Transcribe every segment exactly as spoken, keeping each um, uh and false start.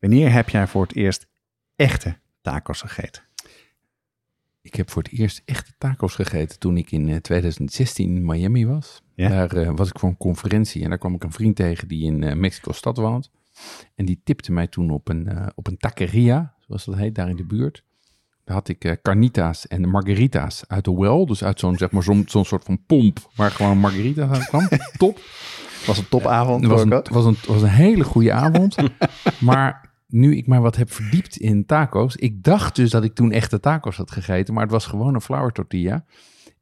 wanneer heb jij voor het eerst echte tacos gegeten? Ik heb voor het eerst echte tacos gegeten toen ik in twintig zestien in Miami was. Ja? Daar uh, was ik voor een conferentie en daar kwam ik een vriend tegen die in uh, Mexico-stad woont. En die tipte mij toen op een, uh, op een taqueria, zoals dat heet, daar in de buurt. Daar had ik uh, carnitas en margaritas uit de well. Dus uit zo'n, zeg maar, zo'n, zo'n soort van pomp waar gewoon margarita's aan kwam. Top. Was een topavond. Uh, was, een, was, een, was een hele goede avond. Maar nu ik mij wat heb verdiept in taco's. Ik dacht dus dat ik toen echte tacos had gegeten. Maar het was gewoon een flour tortilla.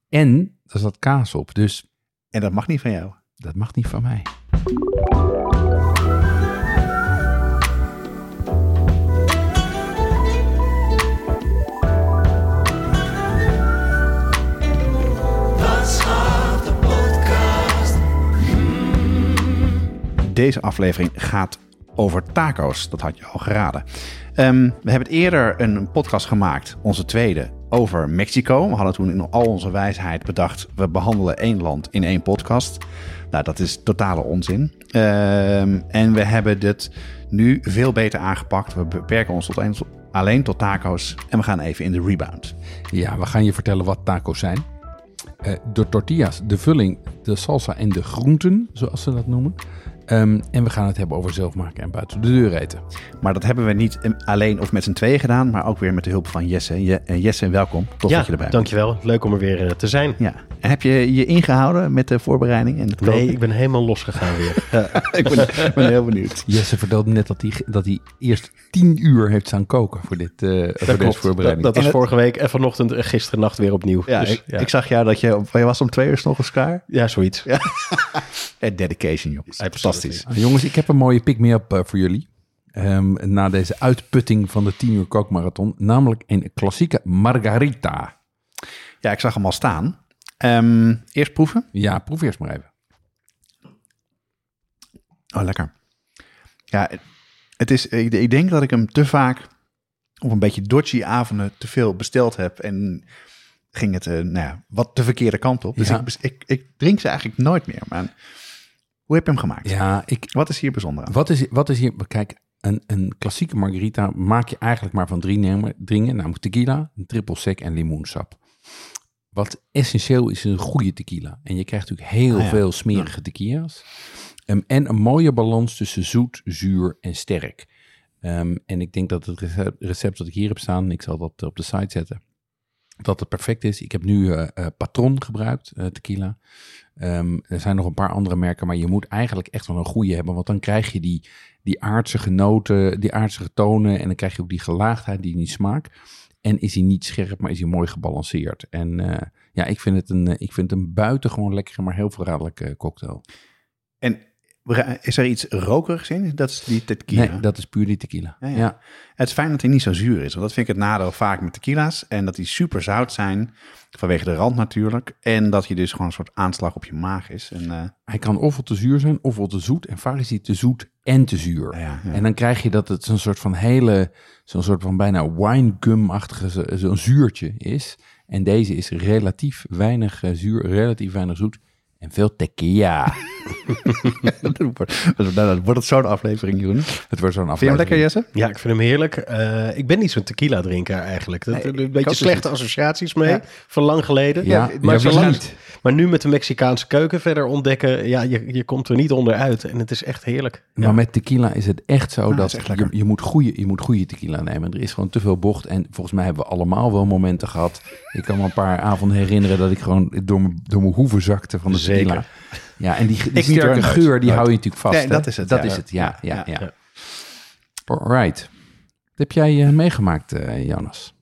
En er zat kaas op. Dus, en dat mag niet van jou. Dat mag niet van mij. Deze aflevering gaat over taco's. Dat had je al geraden. Um, we hebben eerder een podcast gemaakt, onze tweede, over Mexico. We hadden toen in al onze wijsheid bedacht, we behandelen één land in één podcast. Nou, dat is totale onzin. Um, en we hebben dit nu veel beter aangepakt. We beperken ons tot een, alleen tot taco's en we gaan even in de rebound. Ja, we gaan je vertellen wat taco's zijn. Uh, de tortillas, de vulling, de salsa en de groenten, zoals ze dat noemen. Um, en we gaan het hebben over zelfmaken en buiten de deur eten. Maar dat hebben we niet alleen of met z'n tweeën gedaan, maar ook weer met de hulp van Jesse. Je, uh, Jesse, welkom. Tof ja, dat je erbij bent. Ja, dankjewel. Leuk om er weer uh, te zijn. Ja. En heb je je ingehouden met de voorbereiding? En het nee, koken? Ik ben helemaal losgegaan weer. Ja, ik ben, ben heel benieuwd. Jesse vertelde net dat hij, dat hij eerst tien uur heeft staan koken voor, dit, uh, dat voor klopt. Deze voorbereiding. Dat, dat was vorige week en vanochtend uh, gisteren nacht weer opnieuw. Ja, dus, ik, ja. ik zag jou dat je, je was om twee uur nog eens klaar. Ja, zoiets. Ja. Dedication, jongens. Ja, fantastisch. Ah, jongens, ik heb een mooie pick-me-up uh, voor jullie. Um, na deze uitputting van de tien uur kookmarathon. Namelijk een klassieke margarita. Ja, ik zag hem al staan. Um, eerst proeven? Ja, proef eerst maar even. Oh, lekker. Ja, het is, ik, ik denk dat ik hem te vaak op een beetje dodgy avonden te veel besteld heb. En ging het uh, nou ja, wat de verkeerde kant op. Dus ja. ik, ik, ik drink ze eigenlijk nooit meer, maar... Hoe heb je hem gemaakt? Ja, ik, wat is hier bijzonder aan? Wat is, wat is hier... Kijk, een, een klassieke margarita maak je eigenlijk maar van drie nemen, dingen. Namelijk tequila, een triple sec en limoensap. Wat essentieel is, is een goede tequila. En je krijgt natuurlijk heel ah, ja. veel smerige ja. tequila's. Um, en een mooie balans tussen zoet, zuur en sterk. Um, en ik denk dat het recept, recept dat ik hier heb staan... Ik zal dat op de site zetten. Dat het perfect is. Ik heb nu uh, uh, Patron gebruikt, uh, tequila. Um, er zijn nog een paar andere merken, maar je moet eigenlijk echt wel een goede hebben. Want dan krijg je die, die aardse genoten, die aardse tonen. En dan krijg je ook die gelaagdheid die in die smaak. En is hij niet scherp, maar is hij mooi gebalanceerd. En uh, ja, ik vind het een, ik vind het een buitengewoon lekkere, maar heel verraderlijke cocktail. En is er iets rokerigs in? Dat is die tequila. Nee, dat is puur die tequila. Ja, ja. Ja. Het is fijn dat hij niet zo zuur is. Want dat vind ik het nadeel vaak met tequila's. En dat die super zout zijn. Vanwege de rand natuurlijk. En dat je dus gewoon een soort aanslag op je maag is. En, uh... Hij kan ofwel te zuur zijn, ofwel te zoet. En vaak is hij te zoet en te zuur. Ja, ja, ja. En dan krijg je dat het zo'n soort van hele... Zo'n soort van bijna winegum-achtige zo'n zuurtje is. En deze is relatief weinig zuur, relatief weinig zoet. En veel tequila. dat, wordt, dat wordt het zo'n aflevering, Jeroen. Het wordt zo'n aflevering. Vind je hem lekker, Jesse? Ja, ik vind hem heerlijk. Uh, ik ben niet zo'n tequila drinker eigenlijk. Dat, nee, een beetje slechte dus associaties mee. Ja. Van lang geleden. Ja, ja, maar, ja, lang, maar nu met de Mexicaanse keuken verder ontdekken. Ja, je, je komt er niet onderuit. En het is echt heerlijk. Maar ja. met tequila is het echt zo. Nou, dat echt je, je, moet goede, je moet goede tequila nemen. Er is gewoon te veel bocht. En volgens mij hebben we allemaal wel momenten gehad. Ik kan me een paar avonden herinneren dat ik gewoon door mijn, door mijn hoeven zakte van de tequila. Zeker. Ja, en die, die sterke geur, die uit. hou je natuurlijk vast. Nee, dat is het. Dat ja. is het, ja. ja, ja, ja. All right. Wat heb jij uh, meegemaakt, uh, Jonas?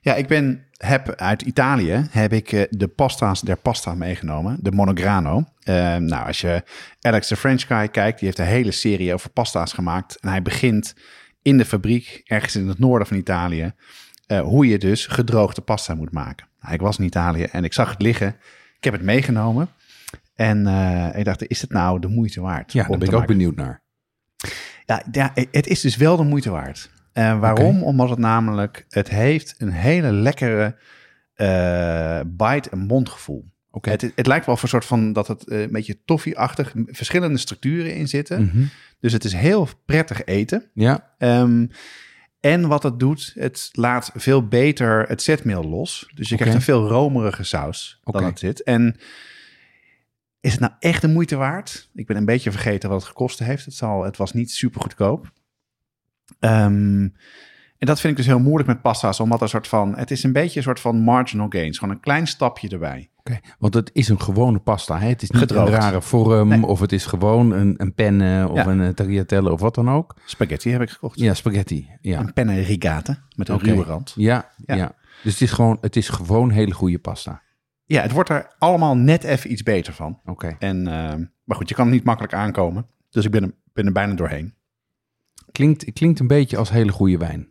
Ja, ik ben, heb uit Italië heb ik uh, de pasta's der pasta meegenomen. De Monograno. Uh, nou, als je Alex de French Guy kijkt, die heeft een hele serie over pasta's gemaakt. En hij begint in de fabriek, ergens in het noorden van Italië, uh, hoe je dus gedroogde pasta moet maken. Nou, ik was in Italië en ik zag het liggen. Ik heb het meegenomen. En uh, ik dacht, is het nou de moeite waard? Ja, daar ben ik ook benieuwd naar. Ja, ja, het is dus wel de moeite waard. Uh, waarom? Okay. Omdat het namelijk, het heeft een hele lekkere uh, bite- en mondgevoel. Okay. Het, het lijkt wel voor een soort van dat het uh, een beetje toffee-achtig, verschillende structuren in zitten. Mm-hmm. Dus het is heel prettig eten. Ja. Um, en wat het doet, het laat veel beter het zetmeel los. Dus je okay. krijgt een veel romerige saus okay. dan het zit. En is het nou echt de moeite waard? Ik ben een beetje vergeten wat het gekost heeft. Het, zal, het was niet super goedkoop. Um, en dat vind ik dus heel moeilijk met pasta's, omdat er een soort van, het is een beetje een soort van marginal gains, gewoon een klein stapje erbij. Oké, okay, want het is een gewone pasta, hè? Het is niet gedroogd. Een rare vorm, nee. Of het is gewoon een, een penne of ja. een tagliatelle of wat dan ook. Spaghetti heb ik gekocht. Ja, spaghetti. Ja. Een penne rigata met een okay. ruwe rand. Ja, ja, ja. Dus het is gewoon, het is gewoon hele goede pasta. Ja, het wordt er allemaal net even iets beter van. Oké. Okay. En, uh, maar goed, je kan niet makkelijk aankomen, dus ik ben er, ben er bijna doorheen. Klinkt, klinkt een beetje als hele goede wijn.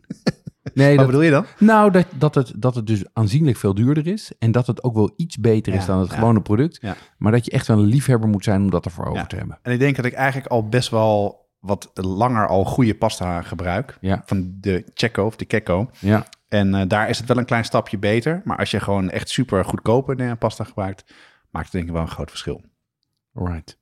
Nee, wat dat, bedoel je dan? Nou, dat, dat, het, dat het dus aanzienlijk veel duurder is. En dat het ook wel iets beter ja, is dan het ja, gewone product. Ja. Maar dat je echt wel een liefhebber moet zijn om dat ervoor over ja. te hebben. En ik denk dat ik eigenlijk al best wel wat langer al goede pasta gebruik. Ja. Van de Checco of de Checco. Ja. En uh, daar is het wel een klein stapje beter. Maar als je gewoon echt super goedkope uh, pasta gebruikt, maakt het denk ik wel een groot verschil. Alright.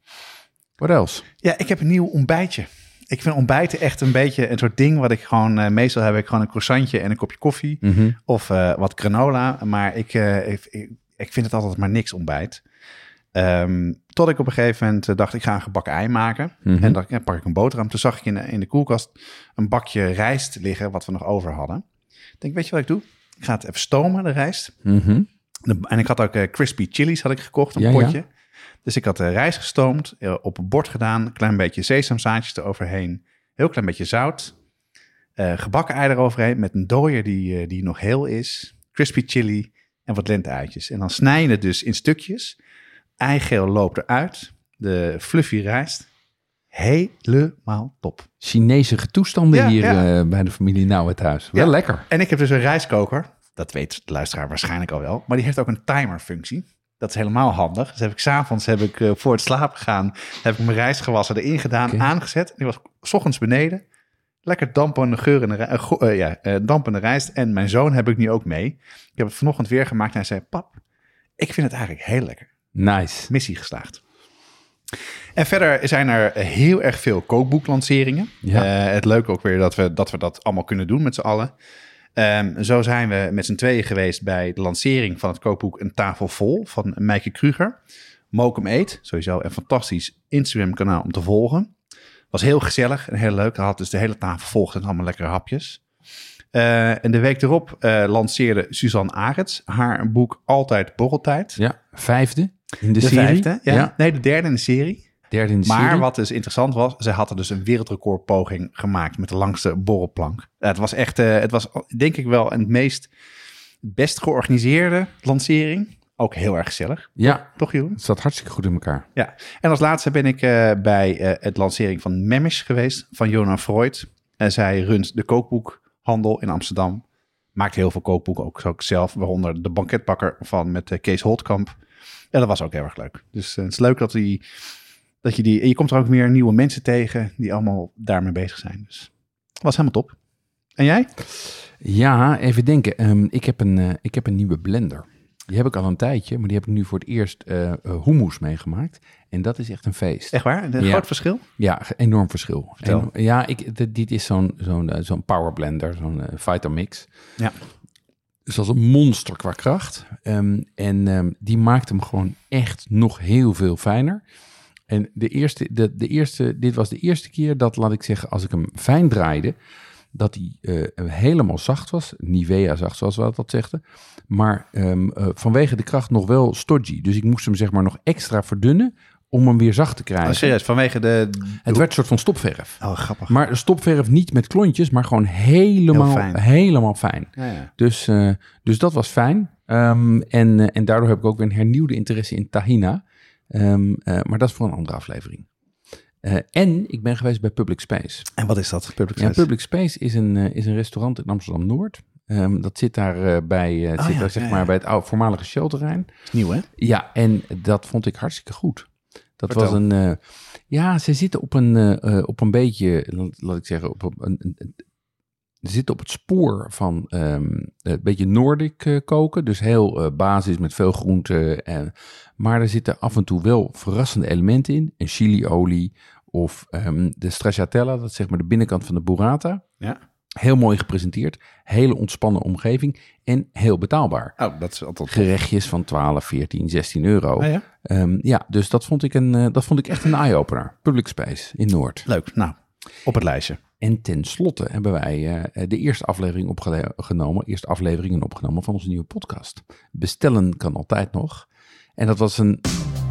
What else? Ja, ik heb een nieuw ontbijtje. Ik vind ontbijten echt een beetje een soort ding wat ik gewoon... Uh, meestal heb ik gewoon een croissantje en een kopje koffie. Mm-hmm. Of uh, wat granola. Maar ik, uh, ik, ik vind het altijd maar niks ontbijt. Um, tot ik op een gegeven moment dacht, ik ga een gebakken ei maken. Mm-hmm. En dan ja, pak ik een boterham. Toen zag ik in de, in de koelkast een bakje rijst liggen wat we nog over hadden. Ik denk, weet je wat ik doe? Ik ga het even stomen, de rijst. Mm-hmm. De, en ik had ook uh, crispy chilies had ik gekocht, een ja, potje. Ja. Dus ik had de rijst gestoomd, op een bord gedaan, een klein beetje sesamzaadjes eroverheen, heel klein beetje zout, uh, gebakken ei eroverheen met een dooier die, uh, die nog heel is, crispy chili en wat lente-eitjes. En dan snij je het dus in stukjes, eigeel loopt eruit, de fluffy rijst, helemaal top. Chinese toestanden ja, hier ja. Uh, bij de familie Nou het huis, wel ja. lekker. En ik heb dus een rijstkoker, dat weet de luisteraar waarschijnlijk al wel, maar die heeft ook een timerfunctie. Dat is helemaal handig. Dus heb ik 's avonds, heb ik uh, voor het slapen gaan, heb ik mijn rijst gewassen, erin gedaan, okay. aangezet. Die was 's ochtends beneden. Lekker dampende geur in de uh, go- uh, ja, uh, dampende rijst. En mijn zoon heb ik nu ook mee. Ik heb het vanochtend weer gemaakt en hij zei, pap, ik vind het eigenlijk heel lekker. Nice. Missie geslaagd. En verder zijn er heel erg veel kookboeklanceringen. Ja. Uh, het leuke ook weer dat we, dat we dat allemaal kunnen doen met z'n allen. Um, zo zijn we met z'n tweeën geweest bij de lancering van het kookboek Een Tafel Vol van Meike Kruger. Mokum Eet, sowieso een fantastisch Instagram kanaal om te volgen. Was heel gezellig en heel leuk. Hij had dus de hele tafel volgd en allemaal lekkere hapjes. Uh, en de week erop uh, lanceerde Suzanne Arets haar boek Altijd Borreltijd. Ja, vijfde in de, de serie. Vijfde, ja. Ja. Nee, de derde in de serie. Derde in de maar serie. Wat dus interessant was, ze hadden dus een wereldrecordpoging gemaakt met de langste borrelplank. Het was echt, uh, het was denk ik wel een meest best georganiseerde lancering. Ook heel erg gezellig. Ja, toch Jeroen? Het zat hartstikke goed in elkaar. Ja, en als laatste ben ik uh, bij uh, het lancering van Memmish geweest van Jonah Freud. En zij runt de kookboekhandel in Amsterdam. Maakt heel veel kookboeken ook, ook zelf, waaronder de banketbakker van met uh, Kees Holtkamp. En dat was ook heel erg leuk. Dus uh, het is leuk dat die... Dat je, die, je komt er ook meer nieuwe mensen tegen die allemaal daarmee bezig zijn. Dus dat was helemaal top. En jij? Ja, even denken. Um, ik, heb een, uh, ik heb een nieuwe blender. Die heb ik al een tijdje, maar die heb ik nu voor het eerst uh, hummus meegemaakt. En dat is echt een feest. Echt waar? Een ja. groot verschil? Ja, enorm verschil. En, ja, ik, dit, dit is zo'n, zo'n, zo'n power blender, zo'n uh, Vitamix. Ja. Dus dat is een monster qua kracht. Um, en um, die maakt hem gewoon echt nog heel veel fijner. En de eerste, de, de eerste, dit was de eerste keer dat, laat ik zeggen, als ik hem fijn draaide, dat hij uh, helemaal zacht was. Nivea zacht, zoals we dat zegden. Maar um, uh, vanwege de kracht nog wel stodgy. Dus ik moest hem zeg maar nog extra verdunnen om hem weer zacht te krijgen. Oh, serieus, vanwege de... Het werd een soort van stopverf. Oh, grappig. Maar stopverf niet met klontjes, maar gewoon helemaal fijn. Helemaal fijn. Ja, ja. Dus, uh, dus dat was fijn. Um, en, uh, en daardoor heb ik ook weer een hernieuwde interesse in tahina. Um, uh, maar dat is voor een andere aflevering. Uh, en ik ben geweest bij Public Space. En wat is dat, Public Space? Ja, Public Space is een, uh, is een restaurant in Amsterdam-Noord. Um, dat zit daar uh, bij uh, het oh, zit ja, daar, zeg ja, maar ja. bij het oude, voormalige showterrein. Dat is nieuw, hè? Ja, en dat vond ik hartstikke goed. Dat Vertel. was een... Uh, ja, ze zitten op een, uh, op een beetje, laat ik zeggen, op een... een, een Ze zitten op het spoor van um, een beetje Nordic uh, koken. Dus heel uh, basis met veel groenten. En, maar er zitten af en toe wel verrassende elementen in. Een chiliolie of um, de stracciatella. Dat is zeg maar de binnenkant van de burrata. Ja. Heel mooi gepresenteerd. Hele ontspannen omgeving. En heel betaalbaar. Oh, dat is altijd gerechtjes van twaalf, veertien, zestien euro. Ah, ja? Um, ja, dus dat vond ik, een, uh, dat vond ik echt een eye-opener. Public Space in Noord. Leuk, nou, op het lijstje. En tenslotte hebben wij uh, de eerste aflevering opgenomen, eerste afleveringen opgenomen van onze nieuwe podcast. Bestellen kan altijd nog. En dat was een...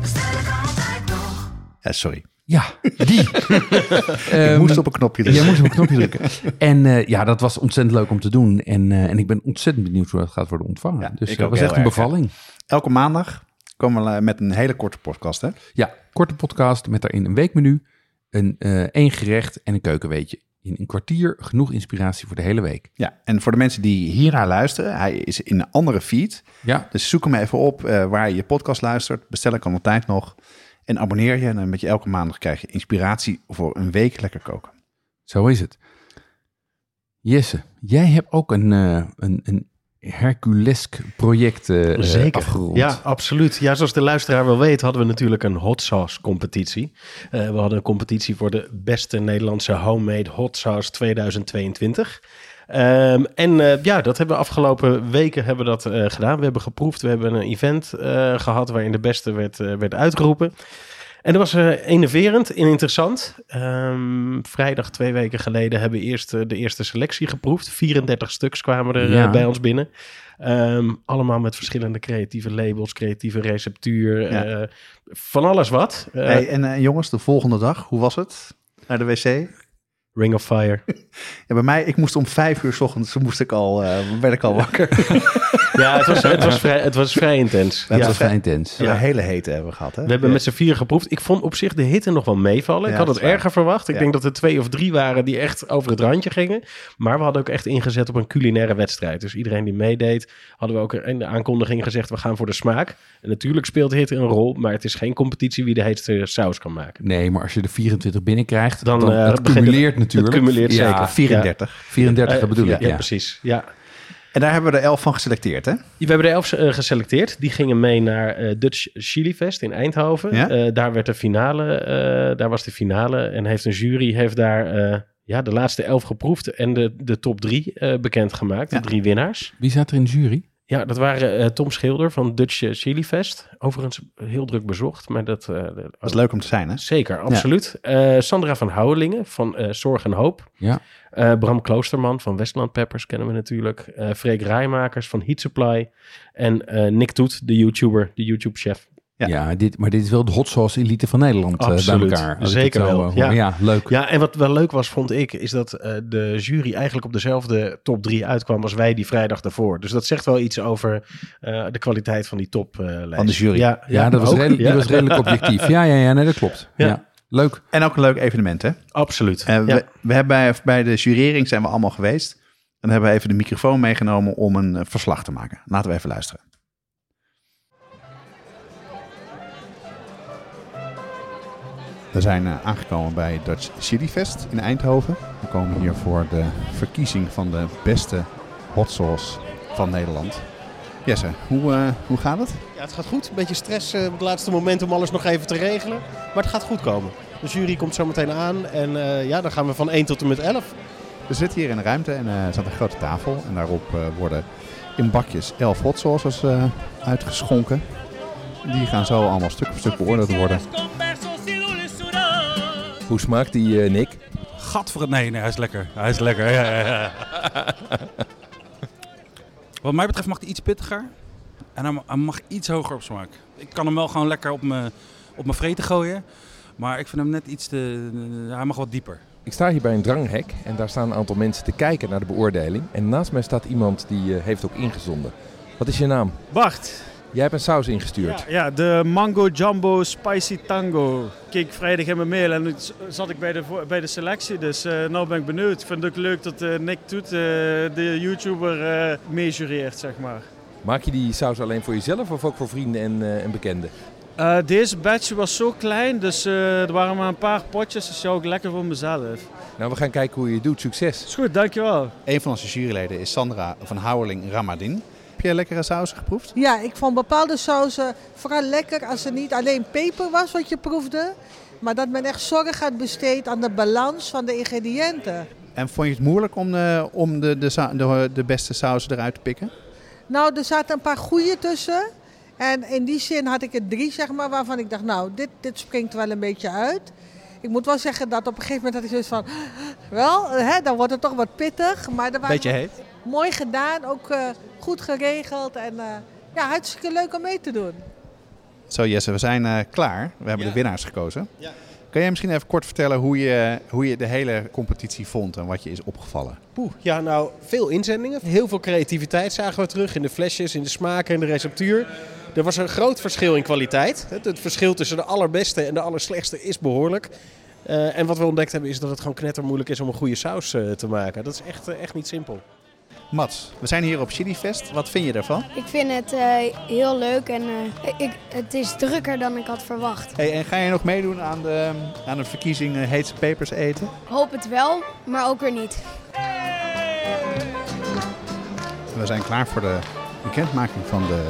Bestellen kan altijd nog. Ja, sorry. Ja, die. Je um, moest op een knopje drukken. Je moest op een knopje drukken. En uh, ja, dat was ontzettend leuk om te doen. En, uh, en ik ben ontzettend benieuwd hoe dat gaat worden ontvangen. Ja, dus dat was echt erg, een bevalling. Ja. Elke maandag komen we met een hele korte podcast, hè? Ja, korte podcast met daarin een weekmenu, een uh, één gerecht en een keukenweetje. In een kwartier genoeg inspiratie voor de hele week. Ja, en voor de mensen die hiernaar luisteren, hij is in een andere feed. Ja. Dus zoek hem even op uh, waar je je podcast luistert. Bestellen kan altijd nog. En abonneer je. En dan met je elke maandag krijg je inspiratie voor een week lekker koken. Zo is het. Jesse, jij hebt ook een, uh, een, een herculesk project uh, Zeker. afgerond. Ja, absoluut. Ja, zoals de luisteraar wel weet, hadden we natuurlijk een hot sauce competitie. Uh, we hadden een competitie voor de beste Nederlandse homemade hot sauce tweeduizend tweeëntwintig. Um, en uh, ja, dat hebben we afgelopen weken hebben we dat, uh, gedaan. We hebben geproefd, we hebben een event uh, gehad waarin de beste werd, uh, werd uitgeroepen. En dat was uh, enerverend en interessant. Um, vrijdag twee weken geleden hebben we eerst uh, de eerste selectie geproefd. vierendertig stuks kwamen er ja. uh, bij ons binnen. Um, allemaal met verschillende creatieve labels, creatieve receptuur. Ja. Uh, van alles wat. Uh, hey, en uh, jongens, de volgende dag, hoe was het? Naar de wc? Ring of Fire. Ja, bij mij, ik moest om vijf uur 's ochtends, moest ik al, uh, werd ik al wakker. Ja, het was, het was, vrij, het was vrij intens. Het ja, was vrij intens. Ja, ja. Een hele hete hebben we gehad. Hè? We hebben ja. met z'n vier geproefd. Ik vond op zich de hitte nog wel meevallen. Ja, ik had het erger waar. verwacht. Ik ja. denk dat er twee of drie waren die echt over het randje gingen. Maar we hadden ook echt ingezet op een culinaire wedstrijd. Dus iedereen die meedeed, hadden we ook in de aankondiging gezegd, we gaan voor de smaak. En natuurlijk speelt hitte een rol, maar het is geen competitie wie de heetste saus kan maken. Nee, maar als je de vierentwintig binnenkrijgt, dan, dan uh, cumuleert het natuurlijk. Het cumuleert ja, zeker. vierendertig. Ja. vierendertig, uh, dat bedoel ja, ik. Ja, ja, precies. Ja. En daar hebben we er elf van geselecteerd, hè? We hebben er elf uh, geselecteerd. Die gingen mee naar uh, Dutch Chili Fest in Eindhoven. Ja? Uh, daar werd de finale, uh, daar was de finale. En heeft een jury heeft daar uh, ja, de laatste elf geproefd en de, de top drie uh, bekendgemaakt. Ja. De drie winnaars. Wie zat er in de jury? Ja, dat waren uh, Tom Schilder van Dutch Chili Fest. Overigens heel druk bezocht, maar dat... Uh, dat is leuk om te zijn, hè? Zeker, absoluut. Ja. Uh, Sandra van Houwelingen van uh, Zorg en Hoop. Ja. Uh, Bram Kloosterman van Westland Peppers kennen we natuurlijk. Uh, Freek Rijmakers van Heat Supply. En uh, Nick Toet, de YouTuber, de YouTube-chef. Ja, ja dit, maar dit is wel de hot sauce elite van Nederland Absoluut, bij elkaar. Zeker wel. Hoor. Ja. ja, leuk. Ja, en wat wel leuk was, vond ik, is dat uh, de jury eigenlijk op dezelfde top drie uitkwam als wij die vrijdag daarvoor. Dus dat zegt wel iets over uh, de kwaliteit van die toplijst. Uh, van de jury. Ja, ja, ja dat was redelijk, ja. was redelijk objectief. Ja, ja, ja nee, dat klopt. Ja. ja. Leuk. En ook een leuk evenement, hè? Absoluut. Uh, we, ja. we hebben bij, bij de jurering zijn we allemaal geweest. En dan hebben we even de microfoon meegenomen om een uh, verslag te maken. Laten we even luisteren. We zijn uh, aangekomen bij Dutch Chili Fest in Eindhoven. We komen hier voor de verkiezing van de beste hot sauce van Nederland. Jesse, hoe, uh, hoe gaat het? Ja, het gaat goed. Een beetje stress uh, op het laatste moment om alles nog even te regelen. Maar het gaat goed komen. De jury komt zo meteen aan en uh, ja, dan gaan we van één tot en met elf. We zitten hier in een ruimte en uh, er staat een grote tafel. En daarop uh, worden in bakjes elf hot sauces uh, uitgeschonken. Die gaan zo allemaal stuk voor stuk beoordeeld worden. Hoe smaakt die, uh, Nick? Gadver... Nee, nee, hij is lekker. Hij is lekker, ja, ja, ja. Wat mij betreft mag hij iets pittiger. En hij mag, hij mag iets hoger op smaak. Ik kan hem wel gewoon lekker op mijn op mijn vreten gooien. Maar ik vind hem net iets te... Hij mag wat dieper. Ik sta hier bij een dranghek. En daar staan een aantal mensen te kijken naar de beoordeling. En naast mij staat iemand die uh, heeft ook ingezonden. Wat is je naam? Bart. Jij hebt een saus ingestuurd. Ja, ja, de Mango Jumbo Spicy Tango. Ik keek vrijdag in mijn mail en toen zat ik bij de, bij de selectie. Dus uh, nou ben ik benieuwd. Ik vind het ook leuk dat uh, Nick Toet, uh, de YouTuber, uh, meejureert, zeg maar. Maak je die saus alleen voor jezelf of ook voor vrienden en, uh, en bekenden? Uh, deze batch was zo klein, dus uh, er waren maar een paar potjes, dus jou ook lekker voor mezelf. Nou, we gaan kijken hoe je het doet. Succes. Is goed, dankjewel. Een van onze juryleden is Sandra van Houwelingen Ramadin. Heb jij lekkere sausen geproefd? Ja, ik vond bepaalde sausen vooral lekker als er niet alleen peper was wat je proefde, maar dat men echt zorg had besteed aan de balans van de ingrediënten. En vond je het moeilijk om de, om de, de, de, de beste sausen eruit te pikken? Nou, er zaten een paar goede tussen. En in die zin had ik er drie, zeg maar, waarvan ik dacht, nou, dit, dit springt wel een beetje uit. Ik moet wel zeggen dat op een gegeven moment had ik zoiets van, wel, hè, dan wordt het toch wat pittig. Maar er waren beetje heet. Mooi gedaan, ook uh, goed geregeld en uh, ja, hartstikke leuk om mee te doen. Zo Jesse, we zijn uh, klaar. We hebben ja. de winnaars gekozen. Ja. Kan jij misschien even kort vertellen hoe je, hoe je de hele competitie vond en wat je is opgevallen? Poeh, ja, nou, veel inzendingen. Heel veel creativiteit zagen we terug in de flesjes, in de smaken en de receptuur. Er was een groot verschil in kwaliteit. Het verschil tussen de allerbeste en de allerslechtste is behoorlijk. Uh, en wat we ontdekt hebben is dat het gewoon knettermoeilijk is om een goede saus uh, te maken. Dat is echt, uh, echt niet simpel. Mats, we zijn hier op Chili Fest. Wat vind je daarvan? Ik vind het uh, heel leuk en uh, ik, het is drukker dan ik had verwacht. Hey, en ga je nog meedoen aan de, aan de verkiezing uh, Heatse Pepers eten? Ik hoop het wel, maar ook weer niet. We zijn klaar voor de bekendmaking van de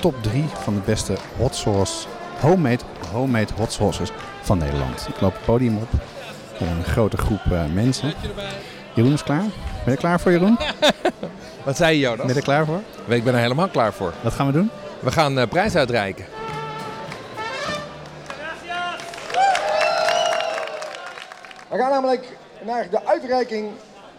top drie van de beste hot sauce, homemade, homemade hot sauces van Nederland. Ik loop het podium op met een grote groep uh, mensen. Jeroen is klaar. Ben je klaar voor, Jeroen? Wat zei je, Jonas? Ben je er klaar voor? Ik ben er helemaal klaar voor. Wat gaan we doen? We gaan uh, prijs uitreiken. We gaan namelijk naar de uitreiking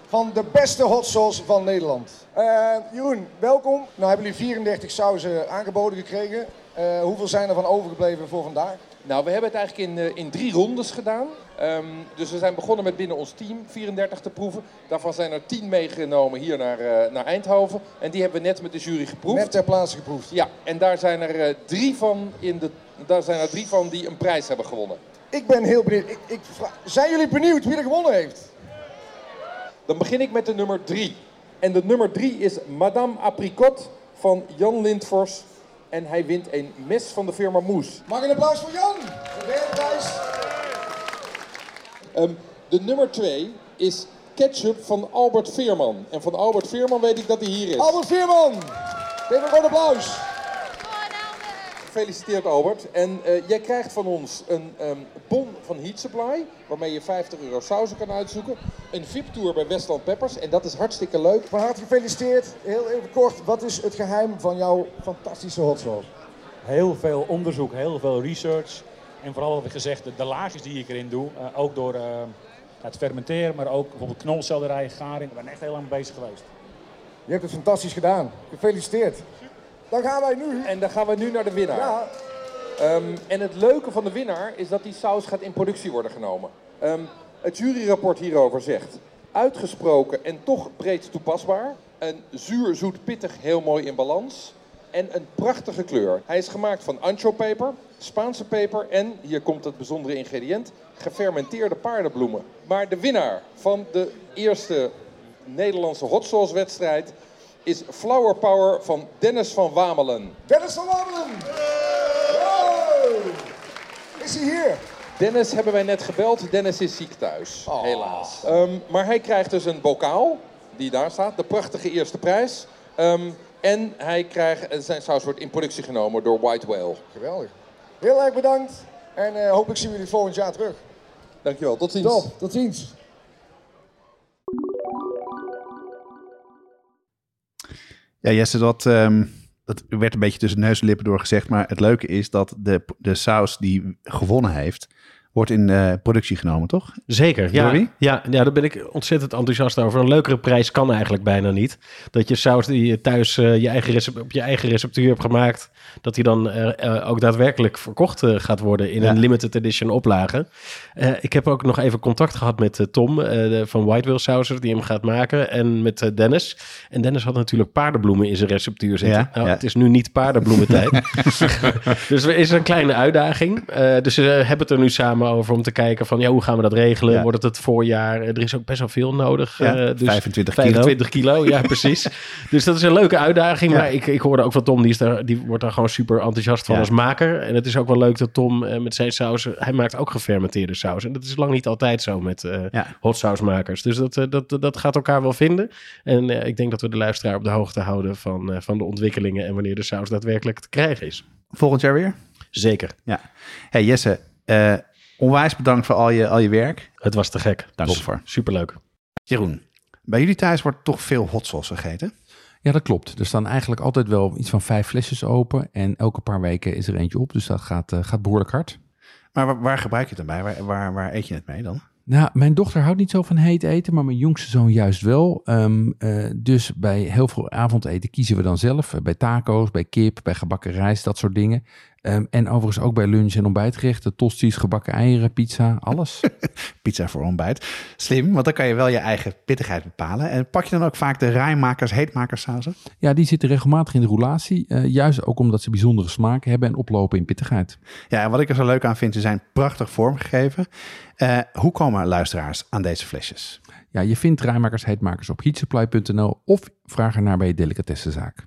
van de beste hot sauce van Nederland. Uh, Jeroen, welkom. Nou hebben jullie vierendertig sauzen aangeboden gekregen. Uh, hoeveel zijn er van overgebleven voor vandaag? Nou, we hebben het eigenlijk in, uh, in drie rondes gedaan. Um, dus we zijn begonnen met binnen ons team vierendertig te proeven. Daarvan zijn er tien meegenomen hier naar, uh, naar Eindhoven. En die hebben we net met de jury geproefd. Net ter plaatse geproefd. Ja, en daar zijn er, uh, drie van in de, daar zijn er drie van die een prijs hebben gewonnen. Ik ben heel benieuwd. Ik, ik vraag... Zijn jullie benieuwd wie er gewonnen heeft? Dan begin ik met de nummer drie. En de nummer drie is Madame Apricot van Jan Lindfors. En hij wint een mes van de firma Moes. Mag een applaus voor Jan? Um, de nummer twee is ketchup van Albert Veerman. En van Albert Veerman weet ik dat hij hier is. Albert Veerman! Geef een groot applaus. Gefeliciteerd Albert. En uh, jij krijgt van ons een um, bon van Heat Supply, waarmee je vijftig euro sausen kan uitzoeken. Een V I P-tour bij Westland Peppers en dat is hartstikke leuk. Maar hartelijk gefeliciteerd. Heel even kort, wat is het geheim van jouw fantastische hot sauce? Heel veel onderzoek, heel veel research. En vooral wat ik gezegd, de, de laagjes die ik erin doe, uh, ook door uh, het fermenteren, maar ook bijvoorbeeld knolselderij, garing. We zijn echt heel lang bezig geweest. Je hebt het fantastisch gedaan. Gefeliciteerd. Dan gaan wij nu. En dan gaan we nu naar de winnaar. Ja. Um, en het leuke van de winnaar is dat die saus gaat in productie worden genomen. Um, het juryrapport hierover zegt: uitgesproken en toch breed toepasbaar. Een zuur, zoet, pittig heel mooi in balans. En een prachtige kleur. Hij is gemaakt van anchopeper, Spaanse peper en, hier komt het bijzondere ingrediënt, gefermenteerde paardenbloemen. Maar de winnaar van de eerste Nederlandse hot sauce wedstrijd is Flower Power van Dennis van Wamelen. Dennis van Wamelen! Wow. Is hij hier? Dennis hebben wij net gebeld. Dennis is ziek thuis, oh. helaas. Um, maar hij krijgt dus een bokaal, die daar staat. De prachtige eerste prijs. Um, en hij krijgt, zijn saus wordt in productie genomen door White Whale. Geweldig. Heel erg bedankt. En uh, hopelijk zien we jullie volgend jaar terug. Dankjewel, tot ziens. Top, tot ziens. Ja, Jesse, dat, um, dat werd een beetje tussen neus en lippen door gezegd. Maar het leuke is dat de, de saus die gewonnen heeft, wordt in uh, productie genomen, toch? Zeker, ja, ja. Ja, daar ben ik ontzettend enthousiast over. Een leukere prijs kan eigenlijk bijna niet. Dat je saus die je thuis uh, je eigen recept, op je eigen receptuur hebt gemaakt, dat die dan uh, uh, ook daadwerkelijk verkocht uh, gaat worden in ja. een limited edition oplage. Uh, ik heb ook nog even contact gehad met uh, Tom uh, van White Whale Sauser, die hem gaat maken, en met uh, Dennis. En Dennis had natuurlijk paardenbloemen in zijn receptuur zitten. Ja, nou, ja. Het is nu niet paardenbloementijd. Dus er is een kleine uitdaging. Uh, dus we uh, hebben het er nu samen over om te kijken van ja, hoe gaan we dat regelen? Ja. Wordt het het voorjaar? Er is ook best wel veel nodig. Ja, uh, dus vijfentwintig kilo. Ja, precies. Dus dat is een leuke uitdaging. Ja. Maar ik, ik hoorde ook van Tom, die, is daar, die wordt daar gewoon super enthousiast van ja. als maker. En het is ook wel leuk dat Tom uh, met zijn sausen, hij maakt ook gefermenteerde saus. En dat is lang niet altijd zo met uh, ja. hotsausmakers. Dus dat, uh, dat, dat gaat elkaar wel vinden. En uh, ik denk dat we de luisteraar op de hoogte houden van, uh, van de ontwikkelingen en wanneer de saus daadwerkelijk te krijgen is. Volgend jaar weer? Zeker. Ja. Hey Jesse, uh, onwijs bedankt voor al je, al je werk. Het was te gek. Dank je voor. Superleuk. Jeroen, bij jullie thuis wordt toch veel hot sauce gegeten? Ja, dat klopt. Er staan eigenlijk altijd wel iets van vijf flesjes open. En elke paar weken is er eentje op. Dus dat gaat, uh, gaat behoorlijk hard. Maar waar, waar gebruik je het dan bij? Waar, waar, waar eet je het mee dan? Nou, mijn dochter houdt niet zo van heet eten, maar mijn jongste zoon juist wel. Um, uh, dus bij heel veel avondeten kiezen we dan zelf. Uh, bij taco's, bij kip, bij gebakken rijst, dat soort dingen. Um, en overigens ook bij lunch- en ontbijtgerechten. Tosties, gebakken eieren, pizza, alles. Pizza voor ontbijt. Slim, want dan kan je wel je eigen pittigheid bepalen. En pak je dan ook vaak de rijmakers, heetmakerssauzen? Ja, die zitten regelmatig in de roulatie. Uh, juist ook omdat ze bijzondere smaken hebben en oplopen in pittigheid. Ja, en wat ik er zo leuk aan vind, ze zijn prachtig vormgegeven. Uh, hoe komen luisteraars aan deze flesjes? Ja, je vindt rijmakers, heetmakers op heat supply punt n l of vraag ernaar bij je delicatessenzaak.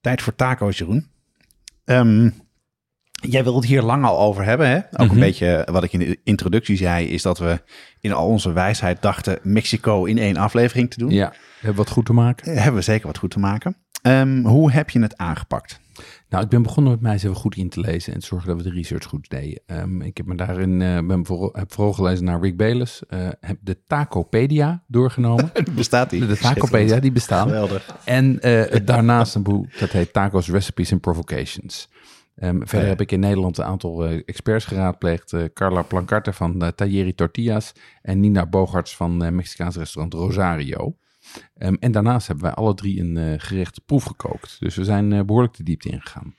Tijd voor taco's, Jeroen. Um, jij wilde het hier lang al over hebben, hè? Ook mm-hmm. een beetje wat ik in de introductie zei, is dat we in al onze wijsheid dachten Mexico in één aflevering te doen. Ja, we hebben wat goed te maken. Hebben we zeker wat goed te maken. Um, hoe heb je het aangepakt? Nou, ik ben begonnen met mij zelf goed in te lezen en te zorgen dat we de research goed deden. Um, ik heb me daarin uh, ben vooral, heb vooral gelezen naar Rick Bayless. Uh, heb de Tacopedia doorgenomen. Bestaat die? De Tacopedia, die bestaan. Geweldig. En uh, daarnaast een boek dat heet Tacos, Recipes and Provocations. Um, verder ja. heb ik in Nederland een aantal uh, experts geraadpleegd. Uh, Carla Plancarte van uh, Tayeri Tortillas en Nina Bogarts van uh, Mexicaans restaurant Rosario. Um, en daarnaast hebben wij alle drie een uh, gerecht proef gekookt. Dus we zijn uh, behoorlijk de diepte ingegaan.